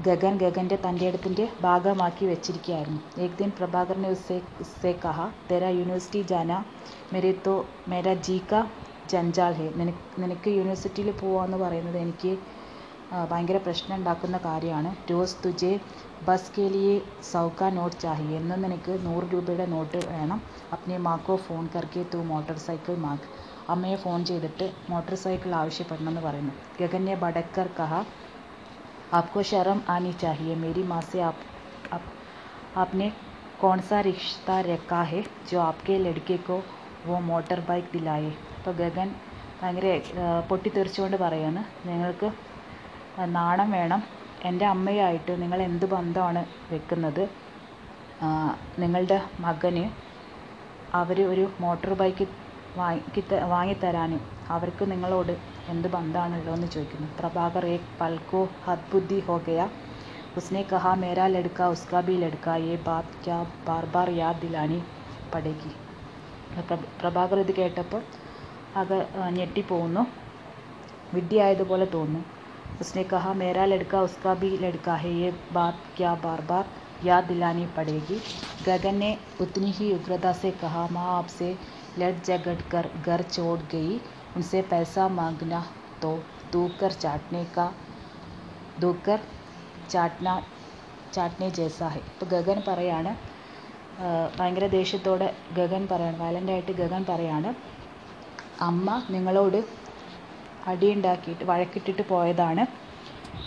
ഗഗൻ ഗഗൻ്റെ തൻ്റെ അടുത്തിൻ്റെ ഭാഗമാക്കി വെച്ചിരിക്കുകയായിരുന്നു. ഏക് ദിൻ പ്രഭാകറിനെ ഉസ്സെ ഉസ്സെ കഹ, തേരാ യൂണിവേഴ്സിറ്റി ജാന മേരെ തോ മേരാ ജീ കാ ജഞ്ചാൾ ഹേ, നിനക്ക് നിനക്ക് യൂണിവേഴ്സിറ്റിയിൽ പോവാന്ന് പറയുന്നത് എനിക്ക് ഭയങ്കര പ്രശ്നം ഉണ്ടാക്കുന്ന കാര്യമാണ്. രോസ് തുജെ ബസ് കെ ലിയെ സൗക നോട്ട് ചാഹിയെ, എന്നും നിനക്ക് നൂറ് രൂപയുടെ നോട്ട് വേണം. അപ്നെ മാക്കോ ഫോൺ കർക്കെ തൂ മോട്ടോർ സൈക്കിൾ മാക്ക്, അമ്മയെ ഫോൺ ചെയ്തിട്ട് മോട്ടോർ സൈക്കിൾ ആവശ്യപ്പെടണമെന്ന് പറയുന്നു. ഗഗനെ ബടക്കർ കഹ, ആപ്കോ ശരം ആനി ചാഹിയെ, മേരി മാസെ ആപ് ആപ്നെ കോൺ സാ റിഷ്ത രക്കാ ഹെ ജോ ആപ്കെ ലഡ്ക്കേക്കോ വോ മോട്ടോർ ബൈക്ക് ദിലായേ. അപ്പോൾ ഗഗൻ ഭയങ്കര പൊട്ടിത്തെറിച്ചുകൊണ്ട് പറയുന്നു, നിങ്ങൾക്ക് നാണം വേണം, എൻ്റെ അമ്മയായിട്ട് നിങ്ങൾ എന്ത് ബന്ധമാണ് വെക്കുന്നത്, നിങ്ങളുടെ മകന് അവർ ഒരു മോട്ടോർ ബൈക്ക് വാങ്ങി വാങ്ങിത്തരാനും അവർക്ക് നിങ്ങളോട് എന്ത് ബന്ധമാണല്ലോ എന്ന് ചോദിക്കുന്നു. പ്രഭാകർ ഏക് പൽക്കോ ഹദ് ബുദ്ധി ഹോ ഗയ, ഉസ്നെ കഹാ മേരാ ലഡ്ക്കാ ഉസ്കാ ബി ലഡ്ക്കാ, യേ ബാത് ക്യാ ബാർ ബാർ യാദ് ദിലാനി പടേഗി. പ്രഭാകർ ഇത് കേട്ടപ്പോൾ ആകെ ഞെട്ടിപ്പോകുന്നു, വിഡ്ഢിയായതുപോലെ തോന്നുന്നു. ഉസ്നെ കഹാ മേരാ ലഡ്ക്കാ ഉസ്കാ ബി ലഡ്ക്കാ ഹേ, യേ ബാത് ക്യാ ബാർ ബാർ യാദ് ദിലാനി പടേഗി. ഗഗനെ ഉത്നി ഹി ഉഗ്രത സെ കഹാ, മാ ആപ്സെ लड़ झगड़ कर घर छोड़ गई, उनसे पैसा मांगना तो धोकर चाटने का धोकर चाटना चाटने जैसा है. तो गगन പറയാണ് ഭയങ്കര ദേഷ്യത്തോടെ ഗഗൻ പറയാണ്, വയലൻ്റായിട്ട് ഗഗൻ പറയാണ്, അമ്മ നിങ്ങളോട് അടിയുണ്ടാക്കിയിട്ട് വഴക്കിട്ടിട്ട് പോയതാണ്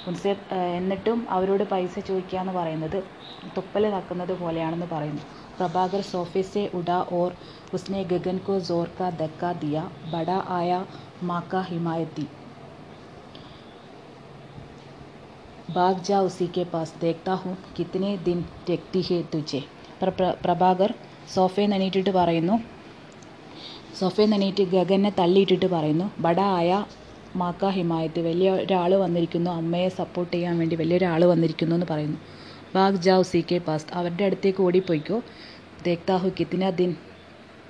മുൻസേ, എന്നിട്ടും അവരോട് പൈസ ചോദിക്കുക എന്ന് പറയുന്നത് തുപ്പൽ നക്കുന്നത് പോലെയാണെന്ന് പറയുന്നു. प्रभाकर सोफे से उड़ा और उसने गगन को जोर का धक्का दिया। बड़ा आया, माँ का हिमायत दी। भाग जा उसी के पास, देखता हूँ कितने दिन टेकती है तुझे। पर प्रभाकर सोफे ननीटिट्टु പറയുന്നു, സോഫേ നനീറ്റ് ഗഗനെ തള്ളിയിട്ടിട്ട് പറയുന്നു, ബടാ ആയ മാക്ക ഹിമായത്ത്, വലിയ ഒരാൾ വന്നിരിക്കുന്നു, അമ്മയെ സപ്പോർട്ട് ചെയ്യാൻ വേണ്ടി വലിയൊരാൾ വന്നിരിക്കുന്നു എന്ന് പറയുന്നു. ഭാഗ് ജാ ഉസിക്കെ പാസ്, അവരുടെ അടുത്തേക്ക് ഓടിപ്പോയിക്കോ, ദേഖ്താഹു കിത്തിന ദിൻ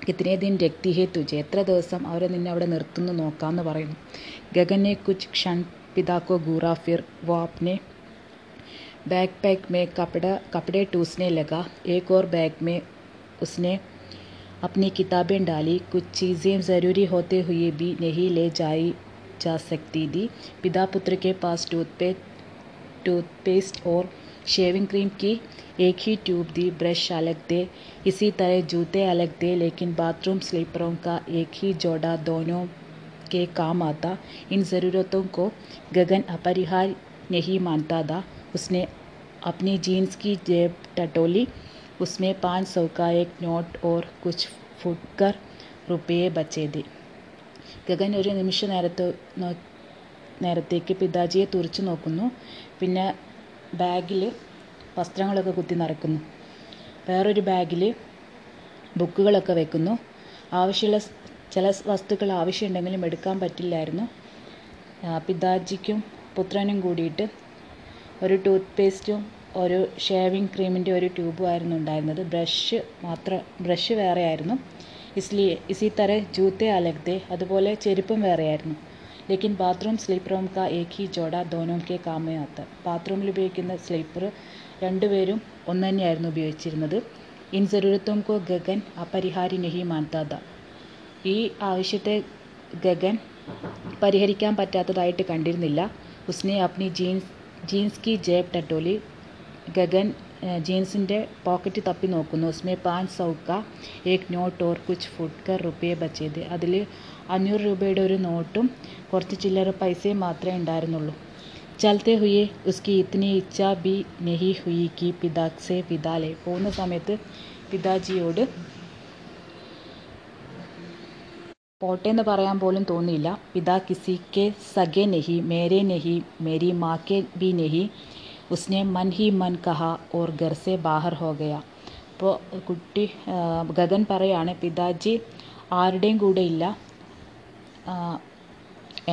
കിത്തിനെ ദിൻ രക്തി ഹേ തുജെ, എത്ര ദിവസം അവരെ നിന്നെ അവിടെ നിർത്തുന്നു നോക്കാമെന്ന് പറയുന്നു. ഗഗനെ കുച്ച് ക്ഷൺ പിതാക്കോ ഗൂറാ ഫിർ വോ അപ്നെ ബാഗ് പാക്ക് മേ കപ്പട കപ്പടെ ടൂസനെ ലഗാ, ഏക് ഓർ ബാഗ് മേ ഉസ്നെ अपनी किताबें डाली, कुछ चीज़ें ज़रूरी होते हुए भी नहीं ले जाई जा सकती थी। पिता पुत्र के पास टूथपेस्ट टूथपेस्ट और शेविंग क्रीम की एक ही ट्यूब दी, ब्रश अलग दे, इसी तरह जूते अलग दे, लेकिन बाथरूम स्लीपरों का एक ही जोड़ा दोनों के काम आता। इन ज़रूरतों को गगन अपरिहार्य नहीं मानता था। उसने अपनी जीन्स की जेब टटोली, उसमें पाँच सौ का एक नोट और कुछ फुटकर रुपये बचे थे. ഗഗൻ ഒരു നിമിഷ നേരത്തെ നേരത്തേക്ക് പിതാജിയെ തുറിച്ചു നോക്കുന്നു, പിന്നെ ബാഗിൽ വസ്ത്രങ്ങളൊക്കെ കുത്തി നിറയ്ക്കുന്നു, വേറൊരു ബാഗിൽ ബുക്കുകളൊക്കെ വെക്കുന്നു. ആവശ്യമുള്ള ചില വസ്തുക്കൾ ആവശ്യമുണ്ടെങ്കിലും എടുക്കാൻ പറ്റില്ലായിരുന്നു. പിതാജിക്കും പുത്രനും കൂടിയിട്ട് ഒരു ടൂത്ത് പേസ്റ്റും ഒരു ഷേവിംഗ് ക്രീമിൻ്റെ ഒരു ട്യൂബുമായിരുന്നു ഉണ്ടായിരുന്നത്, ബ്രഷ് മാത്രം, ബ്രഷ് വേറെ ആയിരുന്നു. ഇസ്ലി ഇസീ തര ജൂത്തെ അലഗ്ദേ, അതുപോലെ ചെരുപ്പും വേറെയായിരുന്നു. ലേക്കിൻ ബാത്റൂം സ്ലീപ്പറും കാ ഏക് ഹി ജോഡ ദോനോം കെ കാമേ ആത്ത, ബാത്റൂമിൽ ഉപയോഗിക്കുന്ന സ്ലീപ്പർ രണ്ടുപേരും ഒന്ന് തന്നെയായിരുന്നു ഉപയോഗിച്ചിരുന്നത്. ഇൻ ജറൂരത്തും കോ ഗഗൻ അപരിഹാരി നഹി മാൻതാത, ഈ ആവശ്യത്തെ ഗഗൻ പരിഹരിക്കാൻ പറ്റാത്തതായിട്ട് കണ്ടിരുന്നില്ല. ഉസ്നെ അപ്നി ജീൻസ് ജീൻസ് കി ജേബ് ടട്ടോലി, ഗഗൻ ജീൻസിൻ്റെ പോക്കറ്റ് തപ്പി നോക്കുന്നു, ഉസ്മേ പാഞ്ച് സൗക്ക ഏക് നോട്ട് ഓർ കുച്ച് ഫുട്കർ റുപ്പയെ ബച്ചേത്, അതിൽ അഞ്ഞൂറ് രൂപയുടെ ഒരു നോട്ടും കുറച്ച് ചില്ലറ പൈസയും മാത്രമേ ഉണ്ടായിരുന്നുള്ളൂ. ചലത്തെ ഹുയെ ഉസ്കി ഇത്തിനി ഇച്ഛ ബി നെഹി ഹുയി കി പിതാക്സെ പിതാലെ, പോകുന്ന സമയത്ത് പിതാജിയോട് പോട്ടേന്ന് പറയാൻ പോലും തോന്നിയില്ല. പിതാ കിസി കെ സഗെ നെഹി മേരെ നെഹി മേരി മാക്കെ ബി നെഹി, उसने मन ही मन कहा और घर से बाहर हो गया. അപ്പോൾ കുട്ടി ഗഗൻ പറയാണ്, പിതാജി ആരുടെയും കൂടെ ഇല്ല,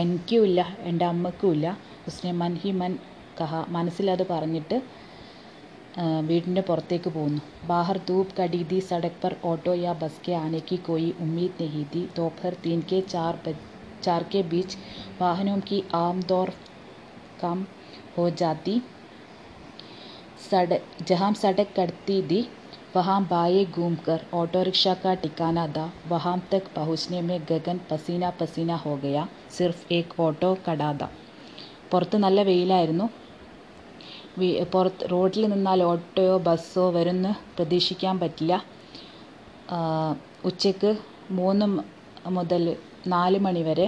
എനിക്കും ഇല്ല, എൻ്റെ അമ്മയ്ക്കും ഇല്ല. ഉസ്നെ മൻ ഹി മൻ കഹ, മനസ്സിലത് പറഞ്ഞിട്ട് വീടിൻ്റെ പുറത്തേക്ക് പോകുന്നു. ബാഹർ ധൂപ് കടി ദി, സടക് പർ ഓട്ടോ യാ ബസ് കെ ആനെ കി കോയി ഉമ്മീദ് നഹി ദി. दोपहर तीन के चार चार के बीच वाहनों की आमदोर कम हो जाती. सड़क जहाँ सड़क कटती थी वहाँ बाएँ घूमकर ऑटो रिक्शा का ठिकाना था. वहाँ तक पहुँचने में गगन पसीना पसीना हो गया. सिर्फ एक ऑटो खड़ा था. പുറത്ത് നല്ല വെയിലായിരുന്നു. പുറത്ത് റോഡിൽ നിന്നാൽ ഓട്ടോയോ ബസ്സോ വരുമെന്ന് പ്രതീക്ഷിക്കാൻ പറ്റില്ല. ഉച്ചയ്ക്ക് മൂന്ന് മുതൽ നാല് മണി വരെ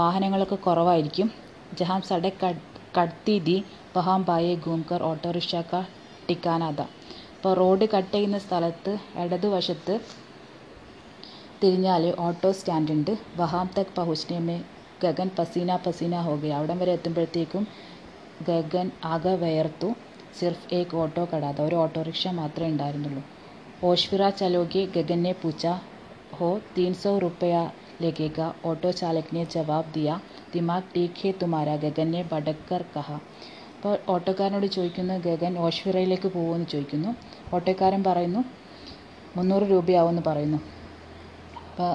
വാഹനങ്ങളൊക്കെ കുറവായിരിക്കും. ജഹാം സടക് കടത്തി ദി വഹാം ബായെ ഘൂംകർ ഓട്ടോറിക്ഷ കാ ടിക്കാനാഥ. അപ്പോൾ റോഡ് കട്ട് ചെയ്യുന്ന സ്ഥലത്ത് ഇടതുവശത്ത് തിരിഞ്ഞാൽ ഓട്ടോ സ്റ്റാൻഡുണ്ട്. വഹാം തക് പഹുച്ചനേമേ ഗഗൻ പസീന പസീന ഹോഗയ, അവിടം വരെ എത്തുമ്പോഴത്തേക്കും ഗഗൻ ആകെ വയർത്തു. സിർഫ് ഏക് ഓട്ടോ കടാത, ഒരു ഓട്ടോറിക്ഷ മാത്രമേ ഉണ്ടായിരുന്നുള്ളൂ. ഓഷ്ഫിറ ചലോഗെ ഗഗനെ പൂച്ച ഹോ തീൻ സോ റുപ്പയ लगेगा. ऑटो चालक ने जवाब दिया, दिमाग ठीक है तुम्हारा, गगन ने भड़क कर कहा. അപ്പോൾ ഓട്ടോക്കാരനോട് ചോദിക്കുന്നു ഗഗൻ ഓഷ്വരയിലേക്ക് പോകുമെന്ന് ചോദിക്കുന്നു. ഓട്ടോക്കാരൻ പറയുന്നു മുന്നൂറ് രൂപയാവുമെന്ന് പറയുന്നു. അപ്പോൾ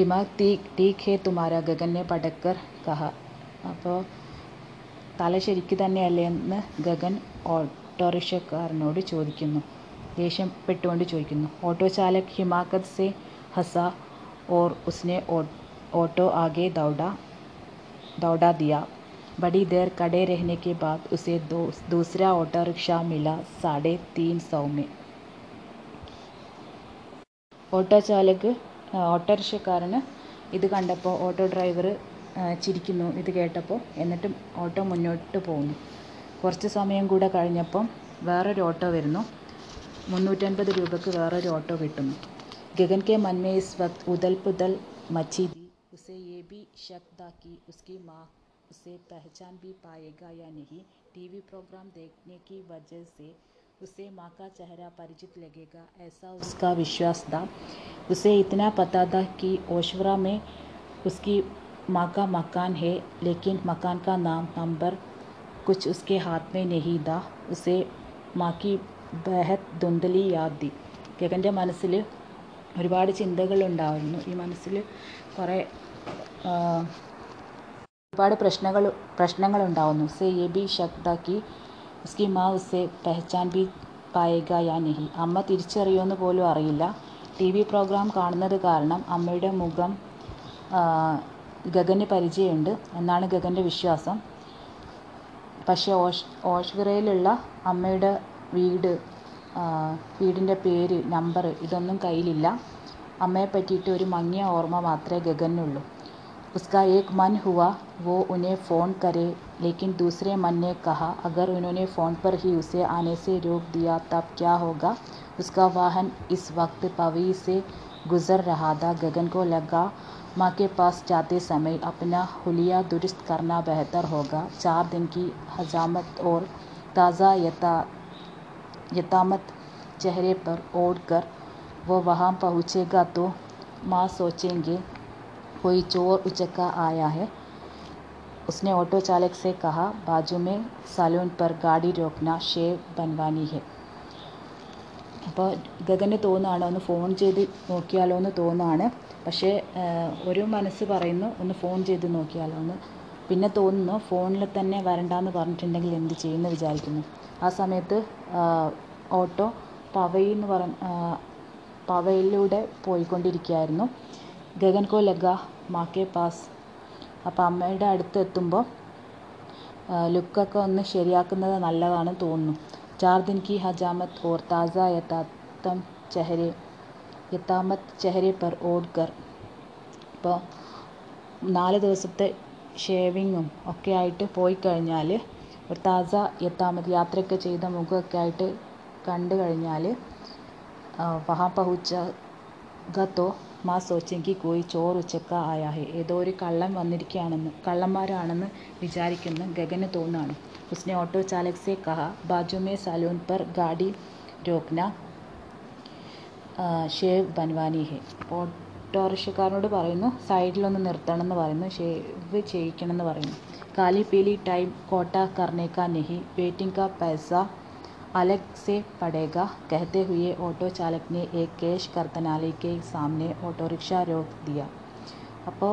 ദിമാഗ് തീ ടീക് ഹേ തുമാര ഗഗൻ നെ ഭടക് കർ കഹ, അപ്പോൾ തല ശരിക്ക് തന്നെയല്ലേ എന്ന് ഗഗൻ ഓട്ടോറിക്ഷക്കാരനോട് ചോദിക്കുന്നു, ദേഷ്യപ്പെട്ടുകൊണ്ട് ചോദിക്കുന്നു. ഓട്ടോ ചാലക് ഹിമാകത് സെ ഹസ और उसने ऑटो आगे दौड़ा दौड़ा दिया. बड़ी देर खड़े रहने के बाद उसे दो दूसरा ऑटो रिक्शा मिला साढ़े तीन सौ में. ഓട്ടോചാലക് ഓട്ടോറിക്ഷക്കാരന് ഇത് കണ്ടപ്പോൾ ഓട്ടോ ഡ്രൈവർ ചിരിക്കുന്നു ഇത് കേട്ടപ്പോൾ. എന്നിട്ടും ഓട്ടോ മുന്നോട്ട് പോകുന്നു. കുറച്ച് സമയം കൂടെ കഴിഞ്ഞപ്പം വേറൊരു ഓട്ടോ വരുന്നു. മുന്നൂറ്റൻപത് രൂപയ്ക്ക് വേറൊരു ഓട്ടോ കിട്ടുന്നു. ഗഗൻ കെ मन में इस वक्त उदल पुदल मची थी। उसे ये भी शक था कि उसकी माँ उसे पहचान भी पाएगा या नहीं। टीवी प्रोग्राम देखने की वजह से उसे माँ का चेहरा परिचित लगेगा, ऐसा उसका विश्वास था। उसे इतना पता था कि ओशवरा में उसकी माँ का मकान है, लेकिन मकान का नाम नंबर कुछ उसके हाथ में नहीं था। उसे माँ की बेहद धुंधली याद थी. ഗഗൻ്റെ മനസ്സിൽ ഒരുപാട് ചിന്തകളുണ്ടായിരുന്നു. ഈ മനസ്സിൽ കുറേ ഒരുപാട് പ്രശ്നങ്ങൾ പ്രശ്നങ്ങളുണ്ടാവുന്നു. സേ യേ ബി ശക് താ കി ഉസ്കി മാ ഉസേ പെഹചാൻ ബി പായേഗാ യാ നഹി. അമ്മ തിരിച്ചറിയുമെന്ന് പോലും അറിയില്ല. ടി വി പ്രോഗ്രാം കാണുന്നത് കാരണം അമ്മയുടെ മുഖം ഗഗന് പരിചയമുണ്ട് എന്നാണ് ഗഗൻ്റെ വിശ്വാസം. പക്ഷേ ഓഷ് ഓഷ്വരയിലുള്ള അമ്മയുടെ വീട്, വീടിൻ്റെ പേര്, നമ്പർ ഇതൊന്നും കയ്യിലില്ല. അമ്മയെ പറ്റിയിട്ട് ഒരു മങ്ങിയ ഓർമ്മ മാത്രമേ ഗഗനുള്ളൂ. उसका एक मन हुआ वो उन्हें फ़ोन करे, लेकिन दूसरे मन ने कहा अगर उन्होंने फ़ोन पर ही उसे आने से रोक दिया तब क्या होगा। उसका वाहन इस वक्त पवी से गुज़र रहा था. गगन को लगा माँ के पास जाते समय अपना हुलिया दुरुस्त करना बेहतर होगा. चार दिन की हजामत और ताज़ा यता यतामत चेहरे पर ओढ़ कर वो वहाँ पहुँचेगा तो माँ सोचेंगे कोई चोर उचक्का आया है. उसने ऑटो चालक से कहा बाजू में सैलून पर गाड़ी रोकना, शेव बनवानी है. അപ്പോൾ ഗഗന് തോന്നുകയാണ് ഒന്ന് ഫോൺ ചെയ്ത് നോക്കിയാലോ എന്ന് തോന്നുകയാണ്. പക്ഷേ ഒരു മനസ്സ് പറയുന്നു ഒന്ന് ഫോൺ ചെയ്ത് നോക്കിയാലോ എന്ന്. പിന്നെ തോന്നുന്നു ഫോണിൽ തന്നെ വരണ്ടെന്ന് പറഞ്ഞിട്ടുണ്ടെങ്കിൽ എന്ത് ചെയ്യുമെന്ന് വിചാരിക്കുന്നു. ആ സമയത്ത് ഓട്ടോ പവയിൽ എന്ന് പറഞ്ഞ പവയിലൂടെ പോയിക്കൊണ്ടിരിക്കുകയായിരുന്നു. ഗഗൻ കോ ലഗ മാ കെ പാസ്. അപ്പോൾ അമ്മയുടെ അടുത്ത് എത്തുമ്പോൾ ലുക്കൊക്കെ ഒന്ന് ശരിയാക്കുന്നത് നല്ലതാണ് തോന്നുന്നു. ചാർ ദിൻ കി ഹജാമത് ഓർ താസ യഥാത്തം ചെഹരെ യഥാമത് ചെഹരെ പർ ഓഡ്കർ. അപ്പോൾ നാല് ദിവസത്തെ ഷേവിങ്ങും ഒക്കെ ആയിട്ട് പോയി കഴിഞ്ഞാൽ ഒരു താസ യഥാമത് യാത്രയൊക്കെ ചെയ്ത മുഖമൊക്കെ ആയിട്ട് കണ്ടു കഴിഞ്ഞാൽ വഹാ പഹുച്ച ഗത്തോ മാ സോച്ചെങ്കിൽ കോയി ചോർ ഉച്ചക്ക ആയാ ഹെ. ഏതോ ഒരു കള്ളൻ വന്നിരിക്കുകയാണെന്ന്, കള്ളന്മാരാണെന്ന് വിചാരിക്കുന്ന ഗഗന് തോന്നുകയാണ്. ഉസ്നെ ഓട്ടോ ചാലക് സെ കഹ ബാജുമേ സലൂൺ പർ ഗാഡി രോക്ന ഷേവ് ബൻവാനി ഹെ. ഓട്ടോറിക്ഷക്കാരനോട് പറയുന്നു സൈഡിലൊന്ന് നിർത്തണം എന്ന് പറയുന്നു, ഷേവ് ചെയ്യിക്കണം എന്ന് പറയുന്നു. കാലി പീലി ടൈം കോട്ട കർണേക്കാ നെഹി വെയിറ്റിംഗ് കാ പൈസ अलग से पड़ेगा. कहते हुए ऑटो चालक ने एक कैश कर्तनाली के सामने ऑटो रिक्शा रोक दिया. അപ്പോൾ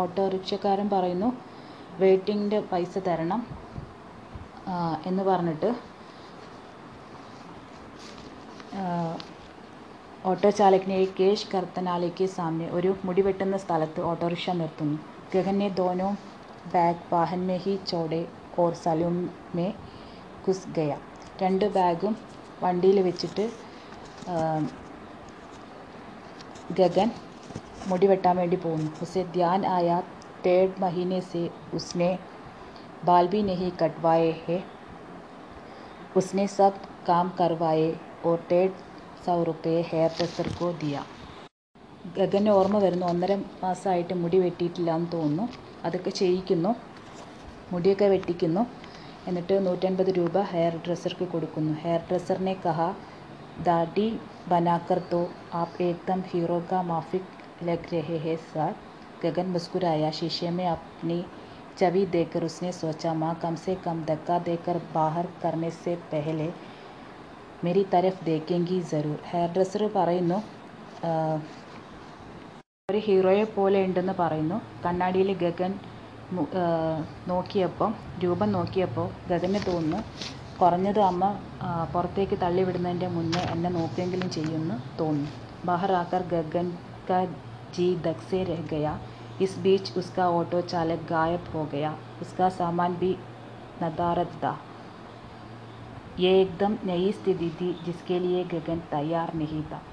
ഓട്ടോ റിക്ഷക്കാരൻ പറയുന്നു വെയിറ്റിങ്ങിൻ്റെ പൈസ തരണം എന്ന് പറഞ്ഞിട്ട് ഓട്ടോ ചാലകിനെ ഈ കേശ് കർത്തനാലിക്ക് സാമനെ ഒരു മുടി വെട്ടുന്ന സ്ഥലത്ത് ഓട്ടോറിക്ഷ നിർത്തുന്നു. ഗഗനെ ദോനോ ബാഗ് വാഹൻ മേ ഹി ചോടെ ഓർ സലൂൺ മേ ഘുസ് ഗയ. രണ്ട് ബാഗും വണ്ടിയിൽ വെച്ചിട്ട് ഗഗൻ മുടി വെട്ടാൻ വേണ്ടി പോകുന്നു. ഉസേ ധ്യാൻ ആയാ ഡേഡ് മഹീനെ സെ ഉസ്നെ ബാൽ ഭി നഹി കട്ട്വായേ ഹെ. ഉസ്നെ സബ് കാം കർവായേ ഓർ ഡേഡ് സൗ റുപ്പയെ ഹെയർ ഡ്രസ്സർ കോ ദിയ. ഗഗന് ഓർമ്മ വരുന്നു ഒന്നര മാസമായിട്ട് മുടി വെട്ടിയിട്ടില്ല എന്ന് തോന്നുന്നു. അതൊക്കെ ചെയ്യിക്കുന്നു, മുടിയൊക്കെ വെട്ടിക്കുന്നു. എന്നിട്ട് നൂറ്റൻപത് രൂപ ഹെയർ ഡ്രസ്സർക്ക് കൊടുക്കുന്നു. ഹെയർ ഡ്രസ്സറിനെ കഹാ ദാഡി ബനാക്കർ തോ ആപ് ഏക്ദം ഹീറോ കാ മാഫിക് ലഗ് രഹേ ഹെ സാർ. ഗഗൻ മുസ്കുരായ. शीशे में अपनी छवि देखकर उसने सोचा माँ कम से कम धक्का देकर बाहर करने से पहले मेरी तरफ देखेंगी ज़रूर. ഹെയർ ഡ്രസ്സർ പറയുന്നു ഒരു ഹീറോയെ പോലെ ഉണ്ടെന്ന് പറയുന്നു. കണ്ണാടിയിൽ ഗഗൻ നോക്കിയപ്പോൾ രൂപം നോക്കിയപ്പോൾ ഗഗന് തോന്നുന്നു കുറഞ്ഞത് അമ്മ പുറത്തേക്ക് തള്ളിവിടുന്നതിൻ്റെ മുന്നേ എന്നെ നോക്കിയെങ്കിലും ചെയ്യുമെന്ന് തോന്നുന്നു. ബഹറാക്കർ ഗഗൻ കാ ജീ ദക്സേ രഹ് ഗയാ. ഇസ് ബീച്ച് ഉസ്കാ ഓട്ടോ ചാലക് ഗായബ് ഹോ ഗയാ. ഉസ്കാ സാമാൻ ബി നദാരത് ദാ. യേ ഏക്ദം നയി സ്ഥിതി തി ജിസ്കെ ലിയേ ഗഗൻ തയ്യാർ നഹി താ.